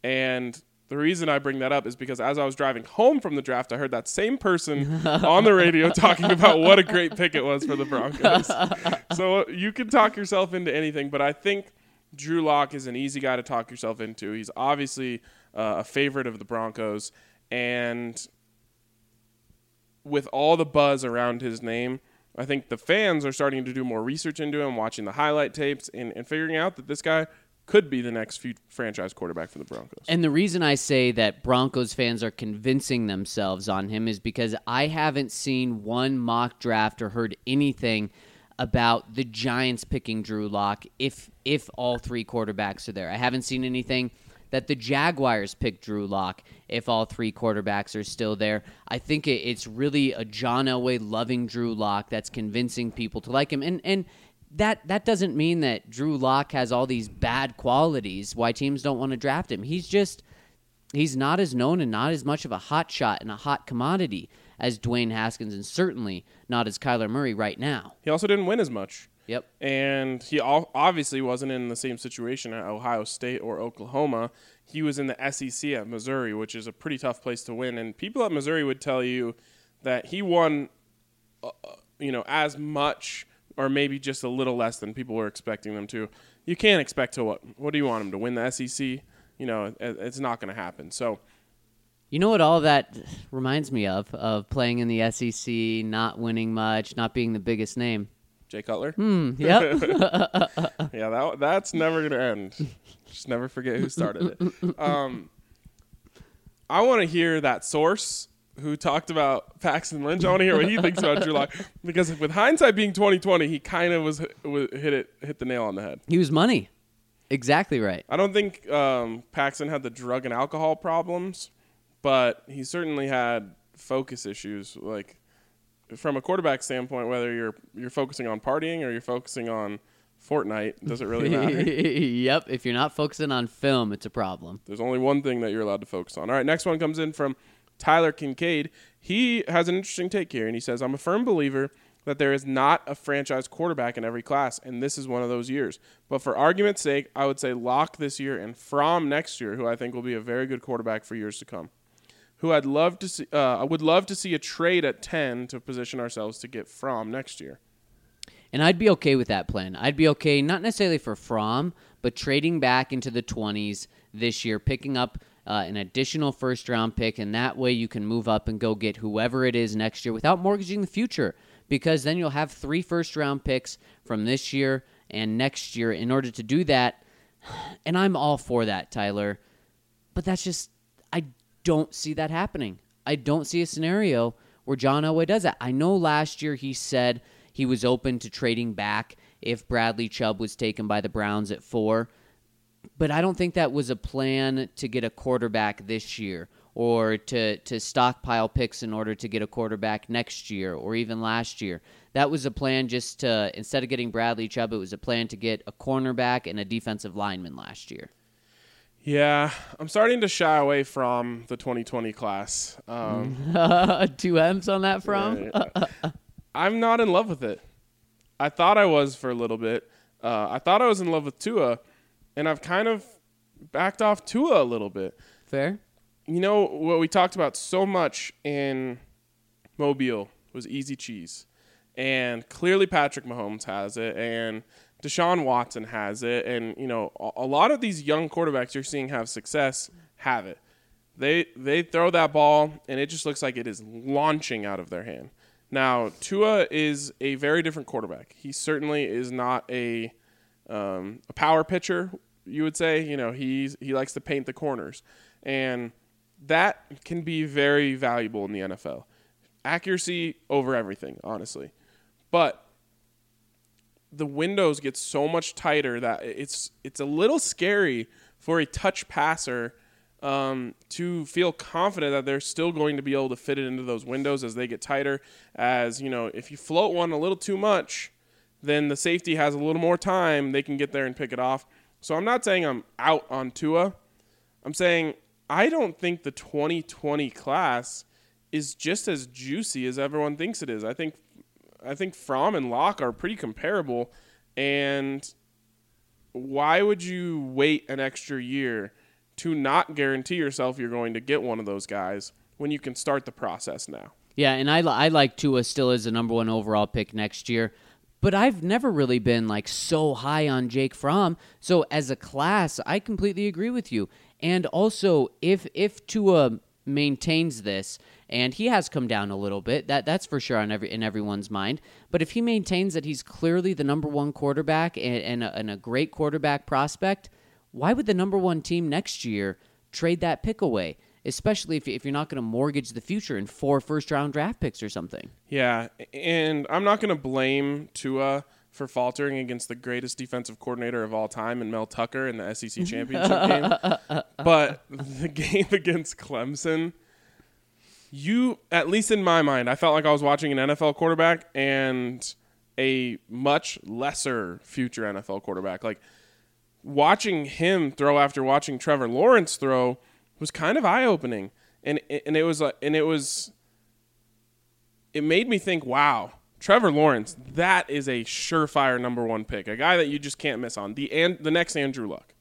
And the reason I bring that up is because as I was driving home from the draft, I heard that same person on the radio talking about what a great pick it was for the Broncos. So you can talk yourself into anything, but I think Drew Locke is an easy guy to talk yourself into. He's obviously a favorite of the Broncos, and with all the buzz around his name, I think the fans are starting to do more research into him, watching the highlight tapes, and figuring out that this guy could be the next franchise quarterback for the Broncos. And the reason I say that Broncos fans are convincing themselves on him is because I haven't seen one mock draft or heard anything about the Giants picking Drew Locke if all three quarterbacks are there. I haven't seen anything that the Jaguars pick Drew Locke if all three quarterbacks are still there. I think it's really a John Elway loving Drew Locke that's convincing people to like him. And that doesn't mean that Drew Locke has all these bad qualities, why teams don't want to draft him. He's not as known and not as much of a hot shot and a hot commodity as Dwayne Haskins, and certainly not as Kyler Murray right now. He also didn't win as much. Yep. And he obviously wasn't in the same situation at Ohio State or Oklahoma. He was in the SEC at Missouri, which is a pretty tough place to win. And people at Missouri would tell you that he won, as much or maybe just a little less than people were expecting them to. You can't expect to what? What do you want him to win the SEC? It's not going to happen. So. You know what all that reminds me of playing in the SEC, not winning much, not being the biggest name? Jay Cutler? Yep. Yeah, that's never going to end. Just never forget who started it. I want to hear that source who talked about Paxton Lynch. I want to hear what he thinks about Drew Locke. Because with hindsight being 20/20, he kind of hit the nail on the head. He was money. Exactly right. I don't think Paxton had the drug and alcohol problems, but he certainly had focus issues. Like, from a quarterback standpoint, whether you're focusing on partying or you're focusing on Fortnite, doesn't really matter. Yep. If you're not focusing on film, it's a problem. There's only one thing that you're allowed to focus on. All right. Next one comes in from Tyler Kincaid. He has an interesting take here, and he says, I'm a firm believer that there is not a franchise quarterback in every class, and this is one of those years. But for argument's sake, I would say Locke this year and Fromm next year, who I think will be a very good quarterback for years to come. Who I'd love to see, I would love to see a trade at 10 to position ourselves to get Fromm next year. And I'd be okay with that plan. I'd be okay, not necessarily for Fromm, but trading back into the 20s this year, picking up an additional first-round pick, and that way you can move up and go get whoever it is next year without mortgaging the future, because then you'll have 3 first-round picks from this year and next year in order to do that. And I'm all for that, Tyler. But that's just, I don't see that happening. I don't see a scenario where John Elway does that. I know last year he said he was open to trading back if Bradley Chubb was taken by the Browns at 4. But I don't think that was a plan to get a quarterback this year, or to stockpile picks in order to get a quarterback next year or even last year. That was a plan just to, instead of getting Bradley Chubb, it was a plan to get a cornerback and a defensive lineman last year. Yeah, I'm starting to shy away from the 2020 class. Two M's on that from? Yeah. I'm not in love with it. I thought I was for a little bit. I thought I was in love with Tua, and I've kind of backed off Tua a little bit. Fair. You know, what we talked about so much in Mobile was easy cheese. And clearly Patrick Mahomes has it, and Deshaun Watson has it. And, you know, a lot of these young quarterbacks you're seeing have success have it. They throw that ball, and it just looks like it is launching out of their hand. Now, Tua is a very different quarterback. He certainly is not a power pitcher, you would say. You know, he likes to paint the corners. And that can be very valuable in the NFL. Accuracy over everything, honestly. But the windows get so much tighter that it's a little scary for a touch passer to feel confident that they're still going to be able to fit it into those windows as they get tighter. As, you know, if you float one a little too much, then the safety has a little more time. They can get there and pick it off. So I'm not saying I'm out on Tua. I'm saying I don't think the 2020 class is just as juicy as everyone thinks it is. I think Fromm and Locke are pretty comparable, and why would you wait an extra year to not guarantee yourself you're going to get one of those guys when you can start the process now? Yeah, and I like Tua still as the number 1 overall pick next year, but I've never really been like so high on Jake Fromm. So as a class, I completely agree with you. And also, if Tua maintains this, and he has come down a little bit, that's for sure on in everyone's mind. But if he maintains that he's clearly the number 1 quarterback and a great quarterback prospect, why would the number 1 team next year trade that pick away? Especially if you're not going to mortgage the future in 4 first-round draft picks or something. Yeah, and I'm not going to blame Tua for faltering against the greatest defensive coordinator of all time in Mel Tucker in the SEC championship game. But the game against Clemson, you, at least in my mind, I felt like I was watching an NFL quarterback and a much lesser future NFL quarterback. Like, watching him throw after watching Trevor Lawrence throw was kind of eye-opening. It made me think, wow, Trevor Lawrence, that is a surefire number 1 pick, a guy that you just can't miss on. The next Andrew Luck.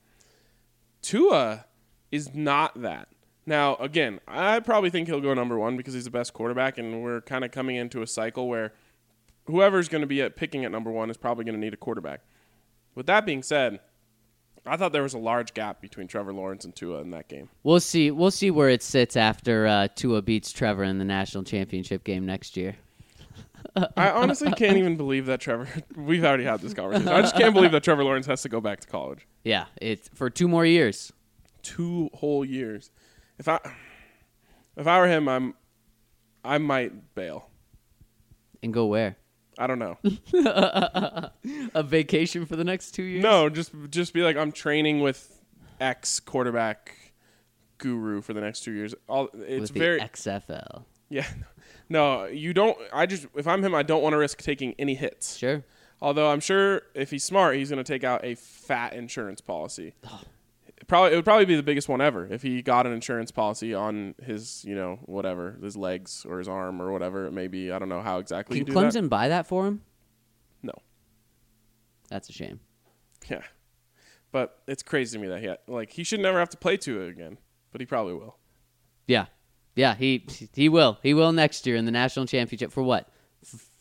Tua is not that. Now, again, I probably think he'll go number 1 because he's the best quarterback, and we're kind of coming into a cycle where whoever's going to be picking at number 1 is probably going to need a quarterback. With that being said, I thought there was a large gap between Trevor Lawrence and Tua in that game. We'll see. We'll see where it sits after Tua beats Trevor in the national championship game next year. I honestly can't even believe that Trevor – we've already had this conversation. I just can't believe that Trevor Lawrence has to go back to college. Yeah, it's for 2 more years. 2 whole years. If I were him, I might bail. And go where? I don't know. A vacation for the next 2 years? No, just be like, I'm training with X quarterback guru for the next 2 years. It's with the very XFL. Yeah. No, you don't. I just, if I'm him, I don't want to risk taking any hits. Sure. Although I'm sure if he's smart, he's going to take out a fat insurance policy. Probably, it would probably be the biggest one ever if he got an insurance policy on his, you know, whatever, his legs or his arm or whatever it may be. I don't know how exactly you do that. Can Clemson buy that for him? No. That's a shame. Yeah. But it's crazy to me that he should never have to play Tua again, but he probably will. Yeah. Yeah, he will. He will next year in the national championship for what?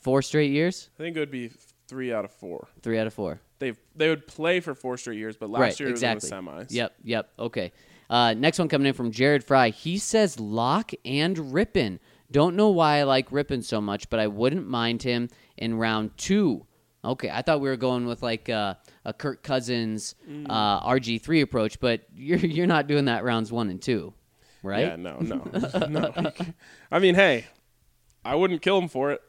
Four straight years? I think it would be 3 out of 4. 3 out of 4. They would play for 4 straight years, but last year it was in the semis. Yep. Okay. Next one coming in from Jared Fry. He says Locke and Rippon. Don't know why I like Rippon so much, but I wouldn't mind him in round 2. Okay, I thought we were going with a Kirk Cousins RG3 approach, but you're not doing that rounds 1 and 2, right? Yeah, no. I mean, hey, I wouldn't kill him for it.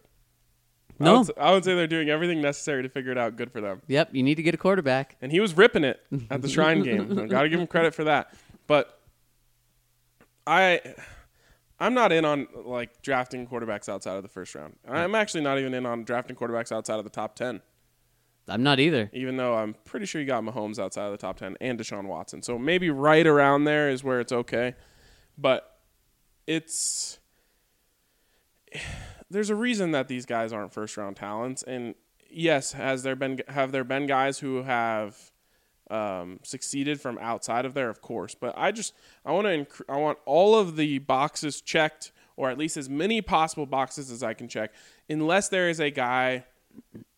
No, I would say they're doing everything necessary to figure it out. Good for them. Yep, you need to get a quarterback, and he was ripping it at the Shrine game. I got to give him credit for that. But I'm not in on drafting quarterbacks outside of the first round. I'm actually not even in on drafting quarterbacks outside of the top 10. I'm not either. Even though I'm pretty sure you got Mahomes outside of the top 10 and Deshaun Watson. So maybe right around there is where it's okay. But there's a reason that these guys aren't first round talents. And yes, have there been guys who have succeeded from outside of there, of course, but I want all of the boxes checked, or at least as many possible boxes as I can check, unless there is a guy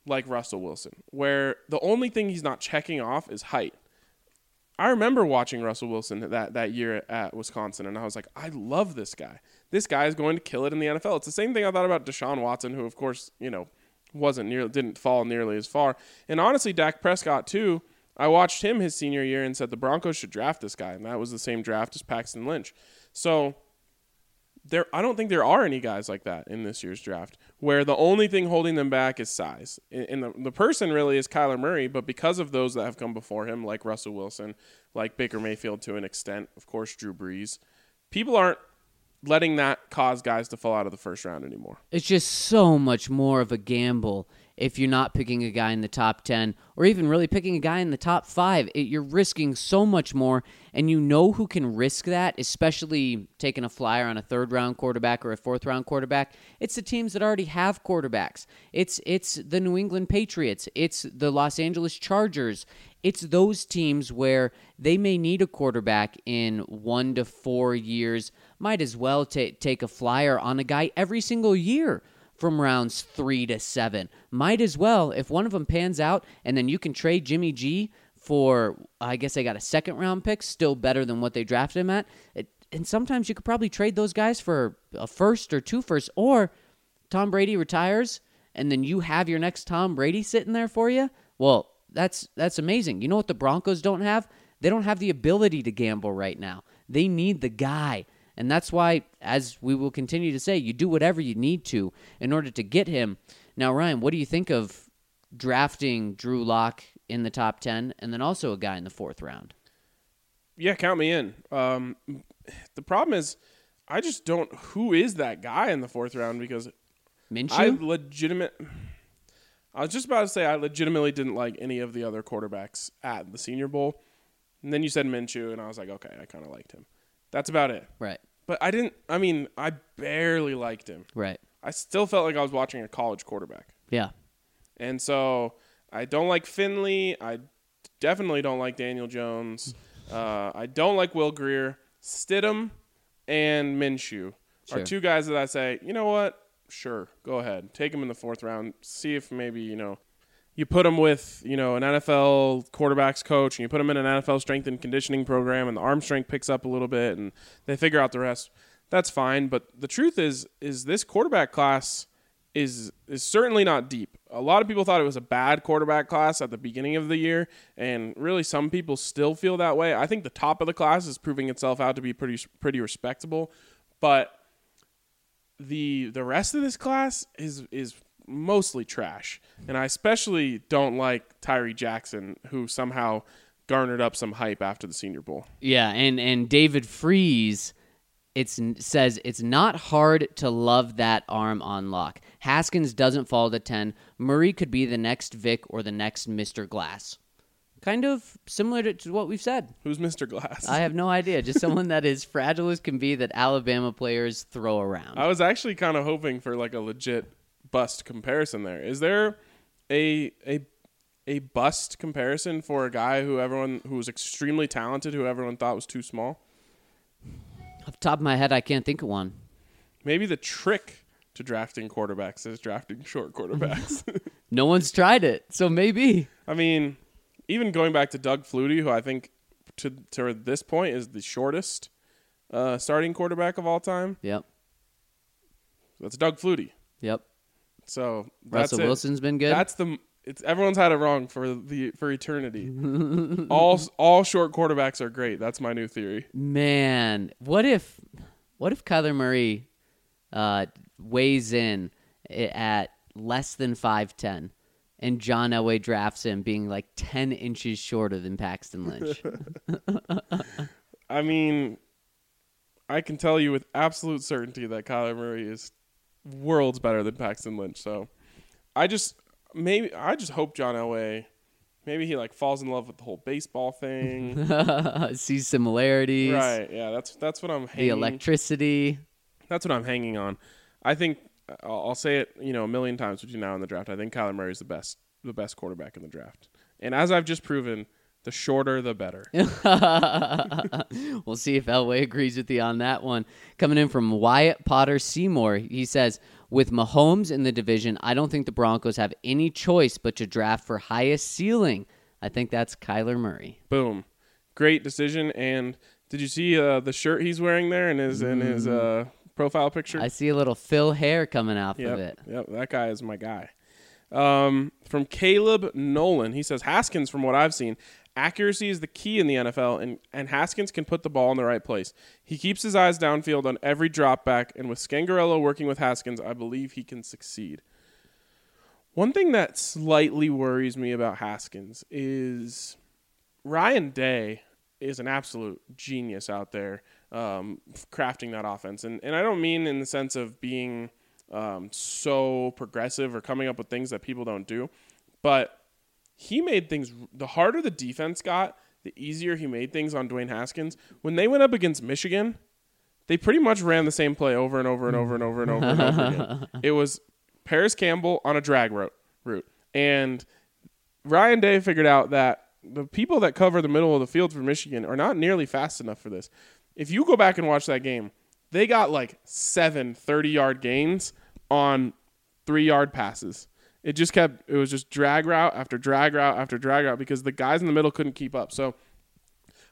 like Russell Wilson, where the only thing he's not checking off is height. I remember watching Russell Wilson that year at Wisconsin, and I was like, I love this guy. This guy is going to kill it in the NFL. It's the same thing I thought about Deshaun Watson, who of course, you know, didn't fall nearly as far. And honestly, Dak Prescott too. I watched him his senior year and said the Broncos should draft this guy, and that was the same draft as Paxton Lynch. So I don't think there are any guys like that in this year's draft, where the only thing holding them back is size. And the person really is Kyler Murray, but because of those that have come before him, like Russell Wilson, like Baker Mayfield to an extent, of course Drew Brees, people aren't letting that cause guys to fall out of the first round anymore. It's just so much more of a gamble if you're not picking a guy in the top 10 or even really picking a guy in the top 5. You're risking so much more, and you know who can risk that, especially taking a flyer on a third-round quarterback or a fourth-round quarterback. It's the teams that already have quarterbacks. It's the New England Patriots. It's the Los Angeles Chargers. It's those teams where they may need a quarterback in 1 to 4 years. Might as well take a flyer on a guy every single year from rounds 3 to 7. Might as well, if one of them pans out, and then you can trade Jimmy G for, I guess they got a second-round pick, still better than what they drafted him at. And sometimes you could probably trade those guys for a first or 2 firsts, or Tom Brady retires, and then you have your next Tom Brady sitting there for you. Well, that's amazing. You know what the Broncos don't have? They don't have the ability to gamble right now. They need the guy. And that's why, as we will continue to say, you do whatever you need to in order to get him. Now, Ryan, what do you think of drafting Drew Locke in the top 10 and then also a guy in the 4th round? Yeah, count me in. The problem is I just don't – who is that guy in the 4th round? Because Minshew? I legitimately didn't like any of the other quarterbacks at the Senior Bowl. And then you said Minshew, and I was like, okay, I kind of liked him. That's about it. Right. But I barely liked him. Right. I still felt like I was watching a college quarterback. Yeah. And so I don't like Finley. I definitely don't like Daniel Jones. I don't like Will Grier. Stidham and Minshew are two guys that I say, you know what? Sure. Go ahead. Take them in the 4th round. See if maybe, you know, you put them with, you know, an NFL quarterbacks coach, and you put them in an NFL strength and conditioning program, and the arm strength picks up a little bit, and they figure out the rest. That's fine, but the truth is this quarterback class is certainly not deep. A lot of people thought it was a bad quarterback class at the beginning of the year, and really some people still feel that way. I think the top of the class is proving itself out to be pretty respectable, but the rest of this class is mostly trash, and I especially don't like Tyree Jackson, who somehow garnered up some hype after the Senior Bowl. Yeah, and David Freeze It says it's not hard to love that arm on Locke. Haskins doesn't fall to 10. Murray could be the next Vic or the next Mr. Glass. Kind of similar to what we've said. Who's Mr. Glass? I have no idea. Just someone that is fragile as can be that Alabama players throw around. I was actually kind of hoping for like a legit bust comparison there. Is there a bust comparison for a guy who was extremely talented, who everyone thought was too small? Off the top of my head, I can't think of one. Maybe the trick to drafting quarterbacks is drafting short quarterbacks. No one's tried it, so maybe. I mean, even going back to Doug Flutie, who I think to this point is the shortest starting quarterback of all time. Yep. That's Doug Flutie. Yep. So that's Russell Wilson's been good. Everyone's had it wrong for eternity. all short quarterbacks are great. That's my new theory. Man, what if Kyler Murray weighs in at less than 5'10", and John Elway drafts him being like 10 inches shorter than Paxton Lynch? I mean, I can tell you with absolute certainty that Kyler Murray is worlds better than Paxton Lynch. So, I just hope John Elway, maybe he like falls in love with the whole baseball thing. Sees similarities. Right. Yeah. That's what I'm hanging. The electricity. That's what I'm hanging on. I think I'll say it, a million times between now and the draft. I think Kyler Murray is the best quarterback in the draft. And as I've just proven, the shorter, the better. We'll see if Elway agrees with you on that one. Coming in from Wyatt Potter Seymour, he says, with Mahomes in the division, I don't think the Broncos have any choice but to draft for highest ceiling. I think that's Kyler Murray. Boom. Great decision. And did you see the shirt he's wearing there in his profile picture? I see a little Phil hair coming off of it. Yep, that guy is my guy. From Caleb Nolan, he says, Haskins, from what I've seen, accuracy is the key in the NFL, and Haskins can put the ball in the right place. He keeps his eyes downfield on every drop back, and with Scangarello working with Haskins, I believe he can succeed. One thing that slightly worries me about Haskins is Ryan Day is an absolute genius out there crafting that offense. And I don't mean in the sense of being so progressive or coming up with things that people don't do, but he made things, the harder the defense got, the easier he made things on Dwayne Haskins. When they went up against Michigan, they pretty much ran the same play over and over and over and over and over and over again. It was Paris Campbell on a drag route. And Ryan Day figured out that the people that cover the middle of the field for Michigan are not nearly fast enough for this. If you go back and watch that game, they got like 7 30-yard gains on 3-yard passes. It was just drag route after drag route after drag route because the guys in the middle couldn't keep up. So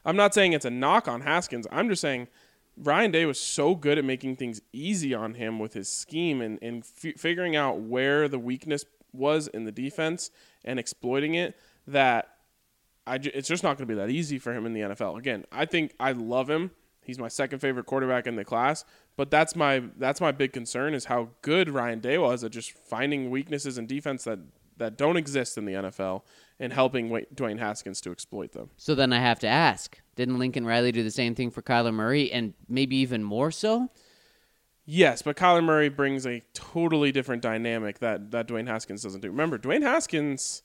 I'm not saying it's a knock on Haskins. I'm just saying Ryan Day was so good at making things easy on him with his scheme and figuring out where the weakness was in the defense and exploiting it that it's just not going to be that easy for him in the NFL. Again, I love him. He's my second favorite quarterback in the class, but that's my big concern is how good Ryan Day was at just finding weaknesses in defense that don't exist in the NFL and helping Dwayne Haskins to exploit them. So then I have to ask, didn't Lincoln Riley do the same thing for Kyler Murray and maybe even more so? Yes, but Kyler Murray brings a totally different dynamic that Dwayne Haskins doesn't do. Remember, Dwayne Haskins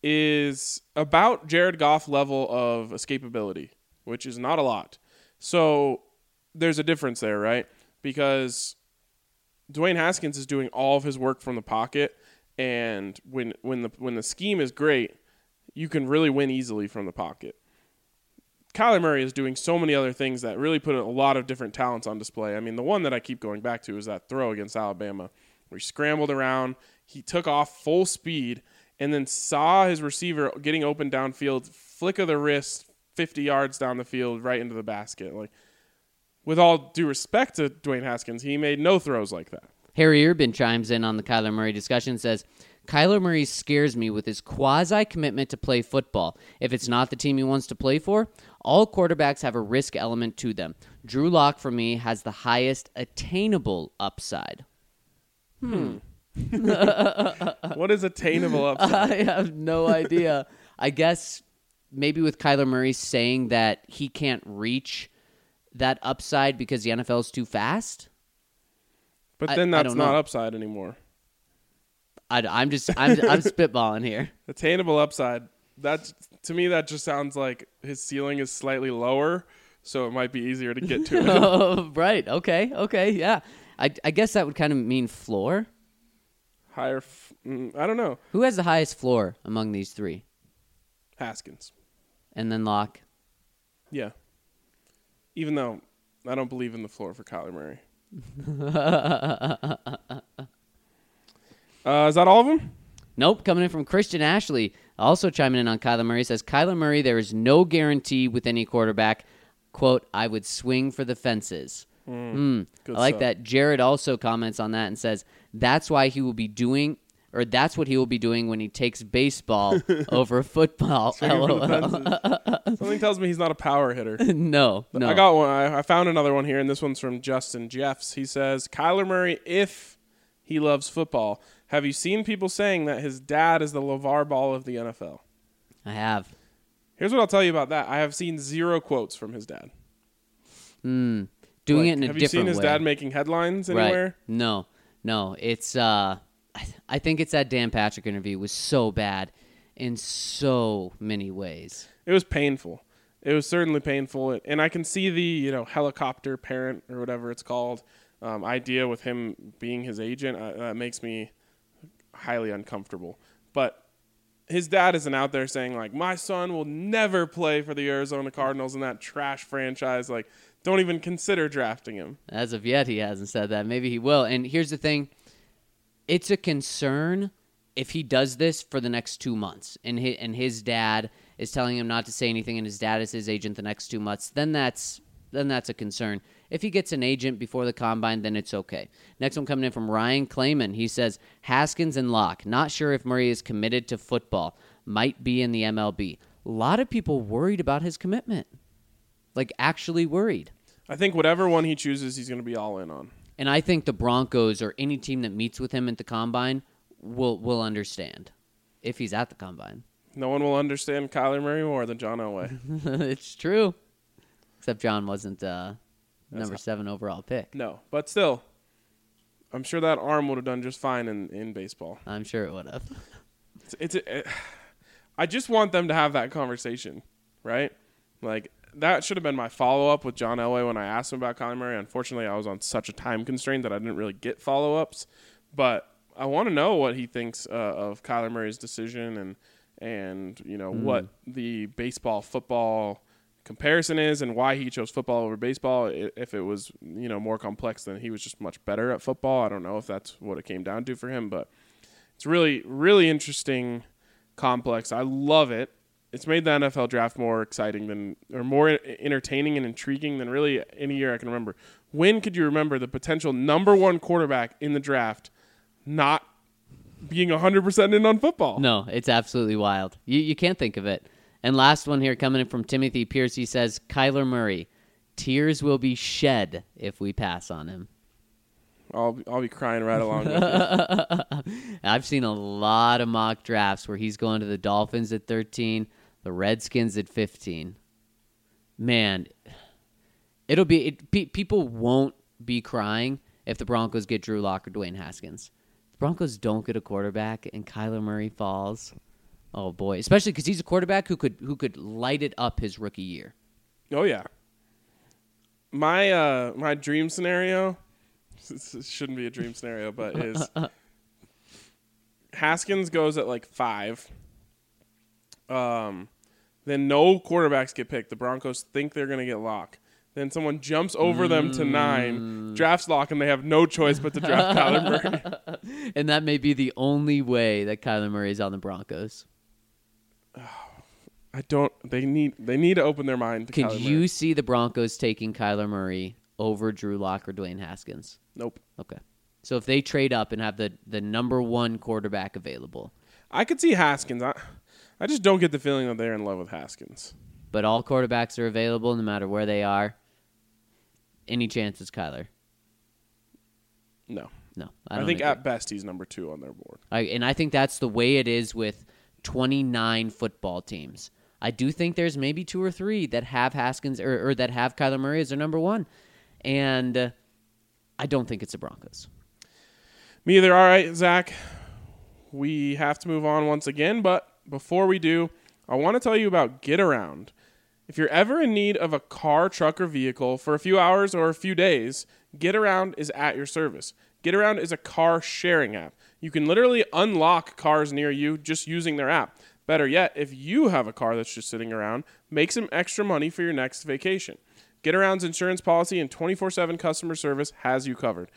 is about Jared Goff level of escapability, which is not a lot. So there's a difference there, right? Because Dwayne Haskins is doing all of his work from the pocket, and when the scheme is great, you can really win easily from the pocket. Kyler Murray is doing so many other things that really put a lot of different talents on display. I mean, the one that I keep going back to is that throw against Alabama where he scrambled around, he took off full speed, and then saw his receiver getting open downfield, flick of the wrist, 50 yards down the field, right into the basket. Like, with all due respect to Dwayne Haskins, he made no throws like that. Harry Urban chimes in on the Kyler Murray discussion, says, Kyler Murray scares me with his quasi-commitment to play football. If it's not the team he wants to play for, all quarterbacks have a risk element to them. Drew Locke, for me, has the highest attainable upside. What is attainable upside? I have no idea. I guess maybe with Kyler Murray saying that he can't reach that upside because the NFL is too fast. But then that's not upside anymore. I'm spitballing here. Attainable upside. That's, to me, that just sounds like his ceiling is slightly lower, so it might be easier to get to him. Oh, right. Okay. Yeah. I guess that would kind of mean floor. Higher. I don't know. Who has the highest floor among these three? Haskins. And then Locke. Yeah. Even though I don't believe in the floor for Kyler Murray. Is that all of them? Nope. Coming in from Christian Ashley, also chiming in on Kyler Murray, says, Kyler Murray, there is no guarantee with any quarterback. Quote, I would swing for the fences. I like that. Jared also comments on that and says, that's what he will be doing when he takes baseball over football. Something tells me he's not a power hitter. No. I got one. I found another one here, and this one's from Justin Jeffs. He says, Kyler Murray, if he loves football, have you seen people saying that his dad is the LeVar Ball of the NFL? I have. Here's what I'll tell you about that. I have seen zero quotes from his dad. Doing it in a different way. Have you seen his dad making headlines anywhere? Right. No. It's... I think it's that Dan Patrick interview was so bad in so many ways. It was painful. It was certainly painful. And I can see the, helicopter parent or whatever it's called idea with him being his agent. That makes me highly uncomfortable. But his dad isn't out there saying, like, my son will never play for the Arizona Cardinals in that trash franchise. Like, don't even consider drafting him. As of yet, he hasn't said that. Maybe he will. And here's the thing. It's a concern if he does this for the next 2 months and his dad is telling him not to say anything and his dad is his agent the next 2 months, then that's a concern. If he gets an agent before the combine, then it's okay. Next one coming in from Ryan Clayman. He says, Haskins and Locke. Not sure if Murray is committed to football. Might be in the MLB. A lot of people worried about his commitment. Like, actually worried. I think whatever one he chooses, he's going to be all in on. And I think the Broncos or any team that meets with him at the Combine will understand if he's at the Combine. No one will understand Kyler Murray more than John Elway. It's true. Except John wasn't number 7 overall pick. No, but still, I'm sure that arm would have done just fine in baseball. I'm sure it would have. I just want them to have that conversation, right? Like, that should have been my follow-up with John Elway when I asked him about Kyler Murray. Unfortunately, I was on such a time constraint that I didn't really get follow-ups. But I want to know what he thinks of Kyler Murray's decision and what the baseball-football comparison is and why he chose football over baseball. If it was, more complex, then he was just much better at football. I don't know if that's what it came down to for him. But it's really, really interesting, complex. I love it. It's made the NFL draft more exciting more entertaining and intriguing than really any year I can remember. When could you remember the potential number one quarterback in the draft not being 100% in on football? No, it's absolutely wild. You can't think of it. And last one here coming in from Timothy Pierce. He says, Kyler Murray, tears will be shed if we pass on him. I'll be crying right along with you. I've seen a lot of mock drafts where he's going to the Dolphins at 13, the Redskins at 15. Man, people won't be crying if the Broncos get Drew Locke or Dwayne Haskins. The Broncos don't get a quarterback and Kyler Murray falls. Oh boy, especially because he's a quarterback who could light it up his rookie year. Oh yeah. My my dream scenario. It shouldn't be a dream scenario, but is Haskins goes at like 5. Then no quarterbacks get picked. The Broncos think they're going to get Locke. Then someone jumps over them to 9, drafts Locke, and they have no choice but to draft Kyler Murray. And that may be the only way that Kyler Murray is on the Broncos. They need to open their mind to Kyler Murray. Can you see the Broncos taking Kyler Murray over Drew Locke or Dwayne Haskins? Nope. Okay. So if they trade up and have the number one quarterback available. I could see Haskins. I just don't get the feeling that they're in love with Haskins. But all quarterbacks are available no matter where they are. Any chance it's Kyler? No. I think at best he's number 2 on their board. And I think that's the way it is with 29 football teams. I do think there's maybe two or three that have Haskins or that have Kyler Murray as their number one. And I don't think it's the Broncos. Me either. All right, Zach, we have to move on once again. But before we do, I want to tell you about Get Around. If you're ever in need of a car, truck, or vehicle for a few hours or a few days, Get Around is at your service. Get Around is a car sharing app. You can literally unlock cars near you just using their app. Better yet, if you have a car that's just sitting around, make some extra money for your next vacation. Get Around's insurance policy and 24/7 customer service has you covered.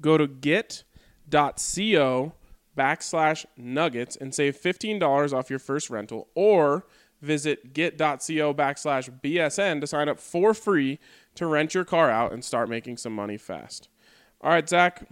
Go to get.co/nuggets and save $15 off your first rental, or visit get.co/BSN to sign up for free to rent your car out and start making some money fast. All right, Zach,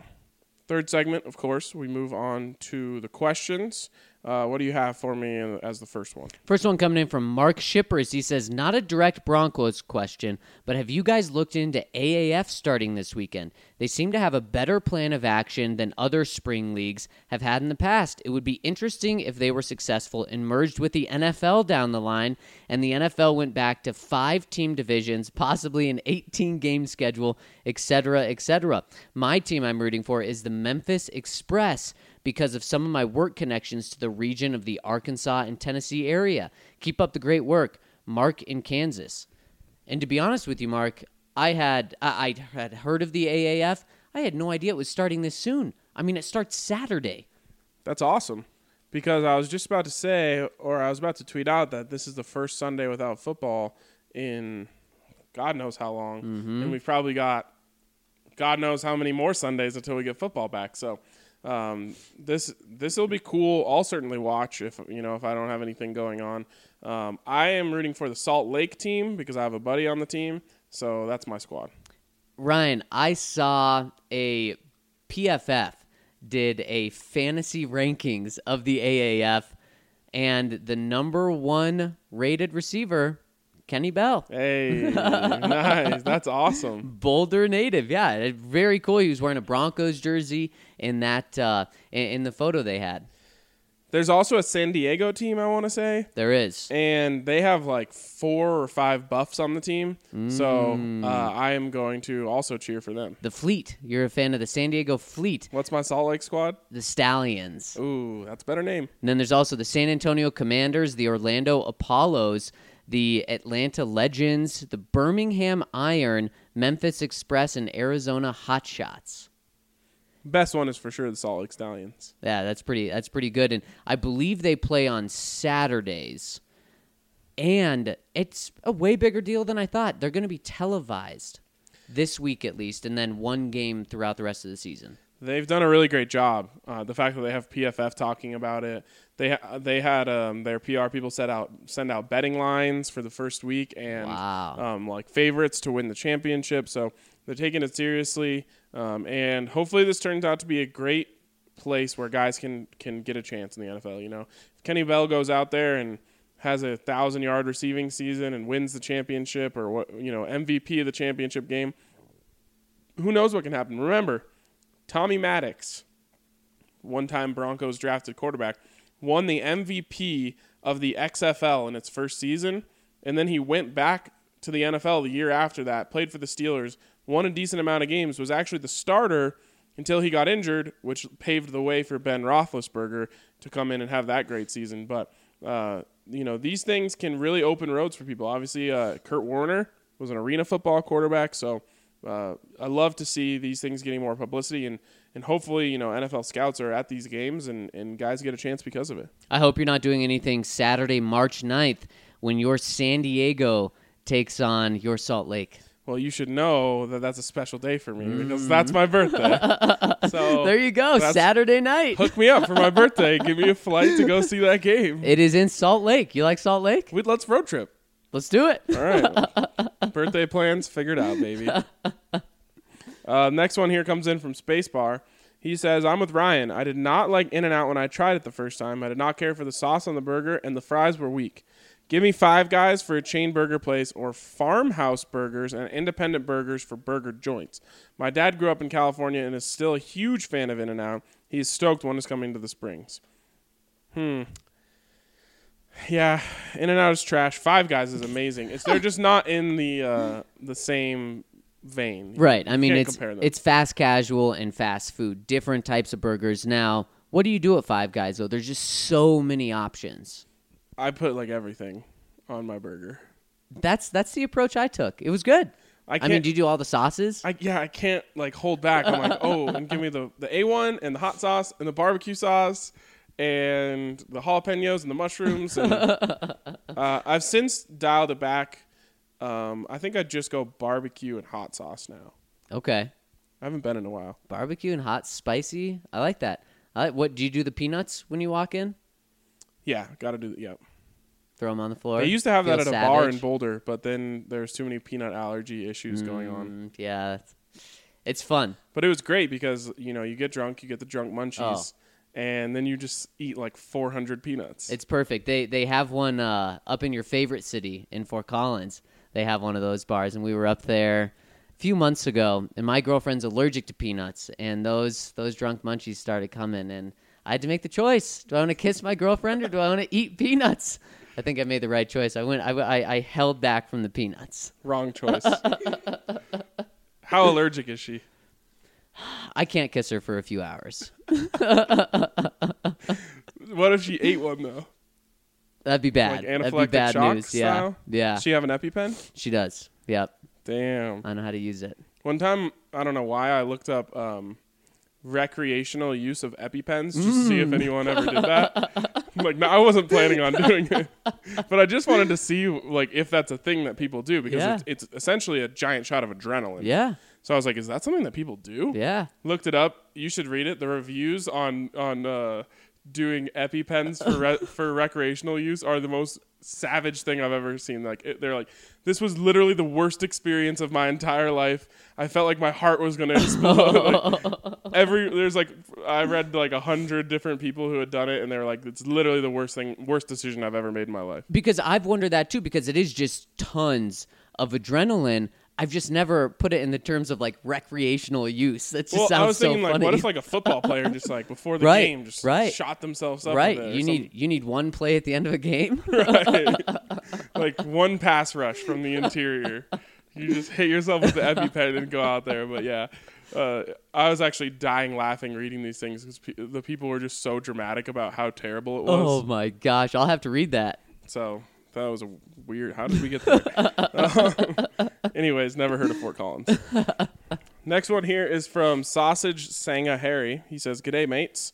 third segment, of course, we move on to the questions. What do you have for me as the first one? First one coming in from Mark Shippers. He says, not a direct Broncos question, but have you guys looked into AAF starting this weekend? They seem to have a better plan of action than other spring leagues have had in the past. It would be interesting if they were successful and merged with the NFL down the line, and the NFL went back to 5-team divisions, possibly an 18-game schedule, etc., etc. My team I'm rooting for is the Memphis Express, because of some of my work connections to the region of the Arkansas and Tennessee area. Keep up the great work, Mark in Kansas. And to be honest with you, Mark, I had heard of the AAF. I had no idea it was starting this soon. I mean, it starts Saturday. That's awesome, because I was just about to say, or I was about to tweet out that this is the first Sunday without football in God knows how long, and we've probably got God knows how many more Sundays until we get football back, so... This will be cool. I'll certainly watch if I don't have anything going on. I am rooting for the Salt Lake team because I have a buddy on the team, so that's my squad. Ryan, I saw a PFF did a fantasy rankings of the AAF, and the number one rated receiver, Kenny Bell. Hey, nice. That's awesome. Boulder native, yeah. Very cool. He was wearing a Broncos jersey in that in the photo they had. There's also a San Diego team, I want to say. There is. And they have like 4 or 5 buffs on the team. So I am going to also cheer for them. The Fleet. You're a fan of the San Diego Fleet. What's my Salt Lake squad? The Stallions. Ooh, that's a better name. And then there's also the San Antonio Commanders, the Orlando Apollos, the Atlanta Legends, the Birmingham Iron, Memphis Express, and Arizona Hotshots. Best one is for sure the Salt Lake Stallions. Yeah, that's pretty good. And I believe they play on Saturdays. And it's a way bigger deal than I thought. They're going to be televised this week at least, and then one game throughout the rest of the season. They've done a really great job. The fact that they have PFF talking about it, they had their PR people send out betting lines for the first week and favorites to win the championship. So they're taking it seriously, and hopefully this turns out to be a great place where guys can get a chance in the NFL. You know, if Kenny Bell goes out there and has a 1,000-yard receiving season and wins the championship, or MVP of the championship game, who knows what can happen? Remember, Tommy Maddox, one-time Broncos drafted quarterback, won the MVP of the XFL in its first season, and then he went back to the NFL the year after that, played for the Steelers, won a decent amount of games, was actually the starter until he got injured, which paved the way for Ben Roethlisberger to come in and have that great season. But, these things can really open roads for people. Obviously, Kurt Warner was an arena football quarterback, so... I love to see these things getting more publicity, and hopefully, NFL scouts are at these games and guys get a chance because of it. I hope you're not doing anything Saturday, March 9th, when your San Diego takes on your Salt Lake. Well, you should know that that's a special day for me because that's my birthday. So there you go, Saturday night. Hook me up for my birthday. Give me a flight to go see that game. It is in Salt Lake. You like Salt Lake? Let's road trip. Let's do it. All right. Birthday plans figured out, baby. Next one here comes in from Spacebar. He says, I'm with Ryan. I did not like In-N-Out when I tried it the first time. I did not care for the sauce on the burger, and the fries were weak. Give me Five Guys for a chain burger place, or farmhouse burgers and independent burgers for burger joints. My dad grew up in California and is still a huge fan of In-N-Out. He's stoked one is coming to the Springs. Yeah, in and out is trash. Five Guys is amazing. It's they're just not in the same vein. Right. I mean, it's fast casual and fast food, different types of burgers. Now, what do you do at Five Guys though? There's just so many options. I put like everything on my burger. That's the approach I took. It was good. I mean, do you do all the sauces? I can't like hold back. I'm like, oh, and give me the A1 and the hot sauce and the barbecue sauce and the jalapenos and the mushrooms. And, I've since dialed it back. I think I just go barbecue and hot sauce now. Okay. I haven't been in a while. Barbecue and hot spicy. I like that. What do you do? The peanuts when you walk in? Yeah, got to do that. Yeah. Throw them on the floor. They used to have that at a bar in Boulder, but then there's too many peanut allergy issues going on. Yeah. It's fun. But it was great because, you get drunk, you get the drunk munchies, and then you just eat like 400 peanuts. It's perfect. They have one up in your favorite city in Fort Collins. They have one of those bars, and we were up there a few months ago, and my girlfriend's allergic to peanuts, and those drunk munchies started coming, and I had to make the choice. Do I want to kiss my girlfriend or do I want to eat peanuts? I think I made the right choice. I held back from the peanuts. Wrong choice. How allergic is she? I can't kiss her for a few hours. What if she ate one though? That'd be bad. Like anaphylactic shock news. Style? Yeah. Does she have an EpiPen? She does. Yep. Damn. I know how to use it. One time, I don't know why, I looked up recreational use of EpiPens just to see if anyone ever did that. Like, no, I wasn't planning on doing it, but I just wanted to see like if that's a thing that people do because it's essentially a giant shot of adrenaline. Yeah. So I was like, is that something that people do? Yeah. Looked it up. You should read it. The reviews on doing EpiPens for recreational use are the most savage thing I've ever seen. Like they're like, this was literally the worst experience of my entire life. I felt like my heart was going to explode. Like, I read like 100 different people who had done it, and they were like, it's literally the worst decision I've ever made in my life. Because I've wondered that too, because it is just tons of adrenaline. I've just never put it in the terms of like recreational use. That just sounds so funny. I was thinking like, what if like a football player just like before the game just shot themselves up? Right. You need one play at the end of a game. Right. Like one pass rush from the interior. You just hit yourself with the EpiPen and go out there. But yeah, I was actually dying laughing reading these things because the people were just so dramatic about how terrible it was. Oh my gosh. I'll have to read that. So that was a weird. How did we get there? Anyways, never heard of Fort Collins. Next one here is from Sausage Sanga Harry. He says, "G'day, mates.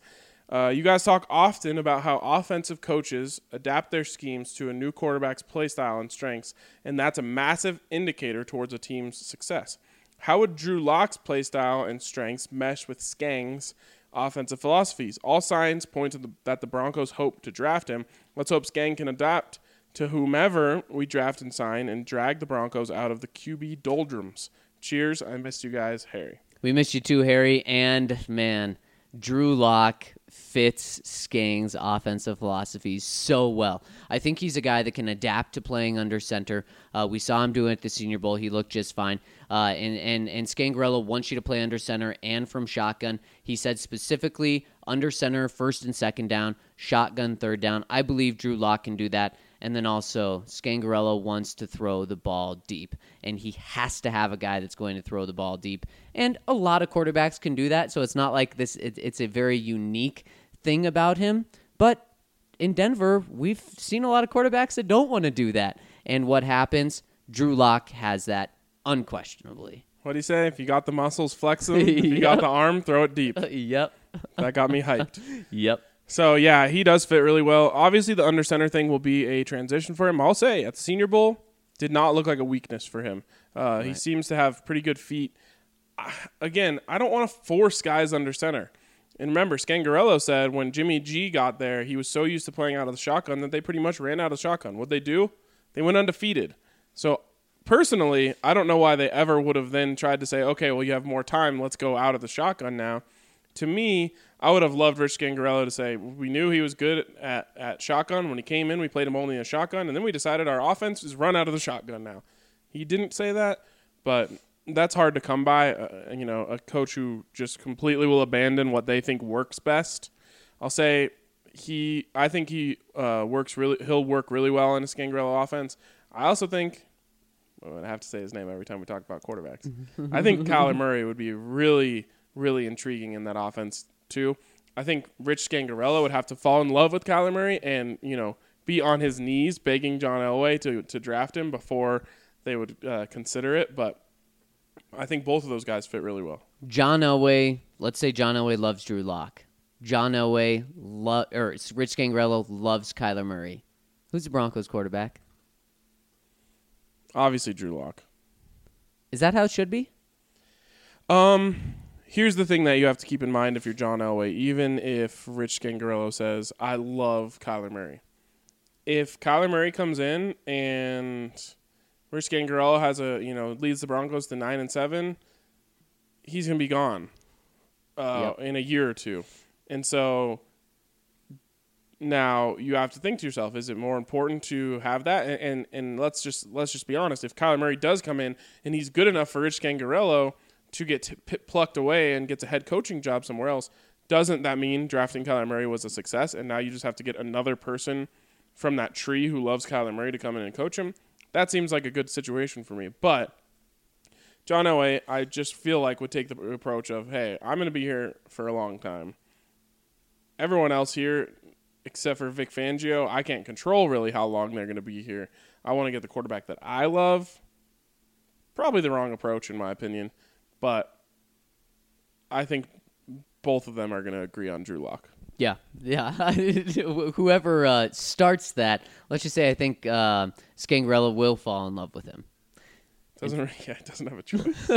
You guys talk often about how offensive coaches adapt their schemes to a new quarterback's play style and strengths, and that's a massive indicator towards a team's success. How would Drew Locke's play style and strengths mesh with Skang's offensive philosophies? All signs point to that the Broncos hope to draft him. Let's hope Skang can adapt to whomever we draft and sign and drag the Broncos out of the QB doldrums. Cheers. I missed you guys, Harry." We missed you too, Harry. And, man, Drew Locke fits Skang's offensive philosophy so well. I think he's a guy that can adapt to playing under center. We saw him doing it at the Senior Bowl. He looked just fine. And Scangarello wants you to play under center and from shotgun. He said specifically under center, first and second down, shotgun, third down. I believe Drew Locke can do that. And then also, Scangarello wants to throw the ball deep, and he has to have a guy that's going to throw the ball deep. And a lot of quarterbacks can do that, so it's not like this. It's a very unique thing about him. But in Denver, we've seen a lot of quarterbacks that don't want to do that. And what happens? Drew Locke has that unquestionably. What do you say? If you got the muscles, flex them. If you got the arm, throw it deep. Yep. That got me hyped. Yep. So, yeah, he does fit really well. Obviously, the under center thing will be a transition for him. I'll say at the Senior Bowl, did not look like a weakness for him. Right. He seems to have pretty good feet. Again, I don't want to force guys under center. And remember, Scangarello said when Jimmy G got there, he was so used to playing out of the shotgun that they pretty much ran out of shotgun. What'd they do? They went undefeated. So, personally, I don't know why they ever would have then tried to say, okay, well, you have more time. Let's go out of the shotgun now. To me, I would have loved Rich Scangarello to say, we knew he was good at shotgun. When he came in, we played him only in a shotgun, and then we decided our offense is run out of the shotgun now. He didn't say that, but that's hard to come by, a coach who just completely will abandon what they think works best. I'll say He'll work really well in a Scangarello offense. I also think, well, I have to say his name every time we talk about quarterbacks. I think Kyler Murray would be really, really intriguing in that offense too. I think Rich Scangarello would have to fall in love with Kyler Murray and, you know, be on his knees begging John Elway to draft him before they would consider it. But I think both of those guys fit really well. John Elway, let's say John Elway loves Drew Locke. John Elway, or Rich Gangrello loves Kyler Murray. Who's the Broncos quarterback? Obviously, Drew Locke. Is that how it should be? Here's the thing that you have to keep in mind if you're John Elway. Even if Rich Gangrello says, I love Kyler Murray. If Kyler Murray comes in and Rich Gangrello has leads the Broncos to 9-7, he's going to be gone in a year or two. And so now you have to think to yourself, is it more important to have that? And let's just be honest. If Kyler Murray does come in and he's good enough for Rich Gangarello to get plucked away and gets a head coaching job somewhere else, doesn't that mean drafting Kyler Murray was a success? And now you just have to get another person from that tree who loves Kyler Murray to come in and coach him? That seems like a good situation for me. But John Elway, I just feel like, would take the approach of, hey, I'm going to be here for a long time. Everyone else here, except for Vic Fangio, I can't control really how long they're going to be here. I want to get the quarterback that I love. Probably the wrong approach, in my opinion. But I think both of them are going to agree on Drew Locke. Yeah. Whoever starts that, let's just say I think Scangarello will fall in love with him. Doesn't have a choice.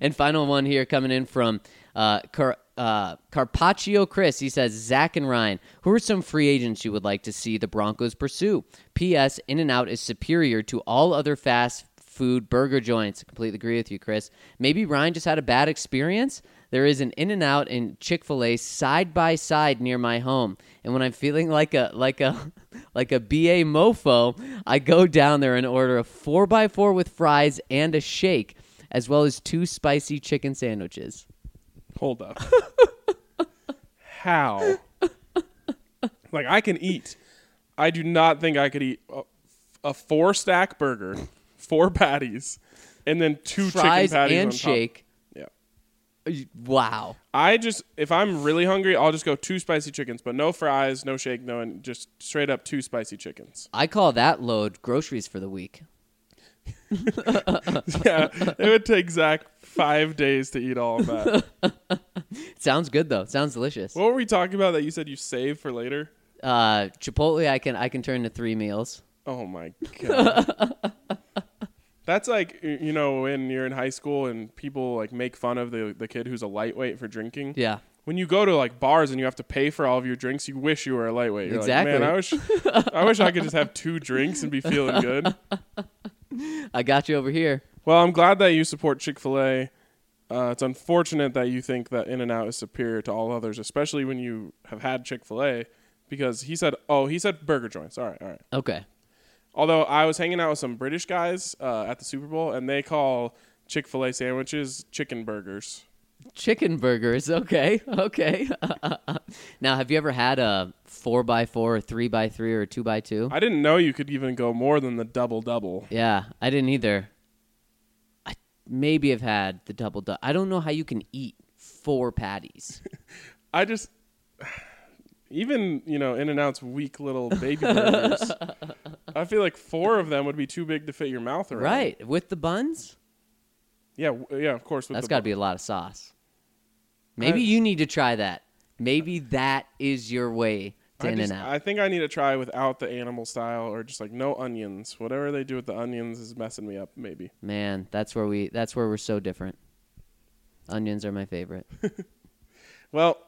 And final one here coming in from Carpaccio Chris. He says, Zach and Ryan, who are some free agents you would like to see the Broncos pursue? P.S. In-N-Out is superior to all other fast food burger joints. I completely agree with you, Chris. Maybe Ryan just had a bad experience. There is an In-N-Out and Chick-fil-A side by side near my home, and when I'm feeling like a BA mofo, I go down there and order a 4x4 with fries and a shake, as well as 2 spicy chicken sandwiches. Hold up. How? Like, I can eat. I do not think I could eat a 4-stack burger, 4 patties, and then 2 fries chicken patties and on shake. Top. Wow. If I'm really hungry, I'll just go 2 spicy chickens, but no fries, no shake, and just straight up 2 spicy chickens. I call that load groceries for the week. Yeah, it would take Zach 5 days to eat all of that. Sounds good, though. Sounds delicious. What were we talking about that you said you save for later? Chipotle, I can turn to 3 meals. Oh, my God. That's like, you know, when you're in high school and people like make fun of the kid who's a lightweight for drinking. Yeah. When you go to like bars and you have to pay for all of your drinks, you wish you were a lightweight. You're exactly. Like, man, I wish I could just have 2 drinks and be feeling good. I got you over here. Well, I'm glad that you support Chick-fil-A. It's unfortunate that you think that In-N-Out is superior to all others, especially when you have had Chick-fil-A, because he said burger joints. All right. Okay. Although I was hanging out with some British guys at the Super Bowl, and they call Chick-fil-A sandwiches chicken burgers. Chicken burgers, okay. Now, have you ever had a 4x4 or 3x3 or 2x2? I didn't know you could even go more than the double-double. Yeah, I didn't either. I maybe have had the double-double. I don't know how you can eat 4 patties. I just... Even, you know, In-N-Out's weak little baby burgers, I feel like 4 of them would be too big to fit your mouth around. Right. With the buns? Yeah, of course. That's got to be a lot of sauce. Maybe you need to try that. Maybe that is your way to In-N-Out. I think I need to try without the animal style or just like no onions. Whatever they do with the onions is messing me up, maybe. Man, that's where we're so different. Onions are my favorite. Well...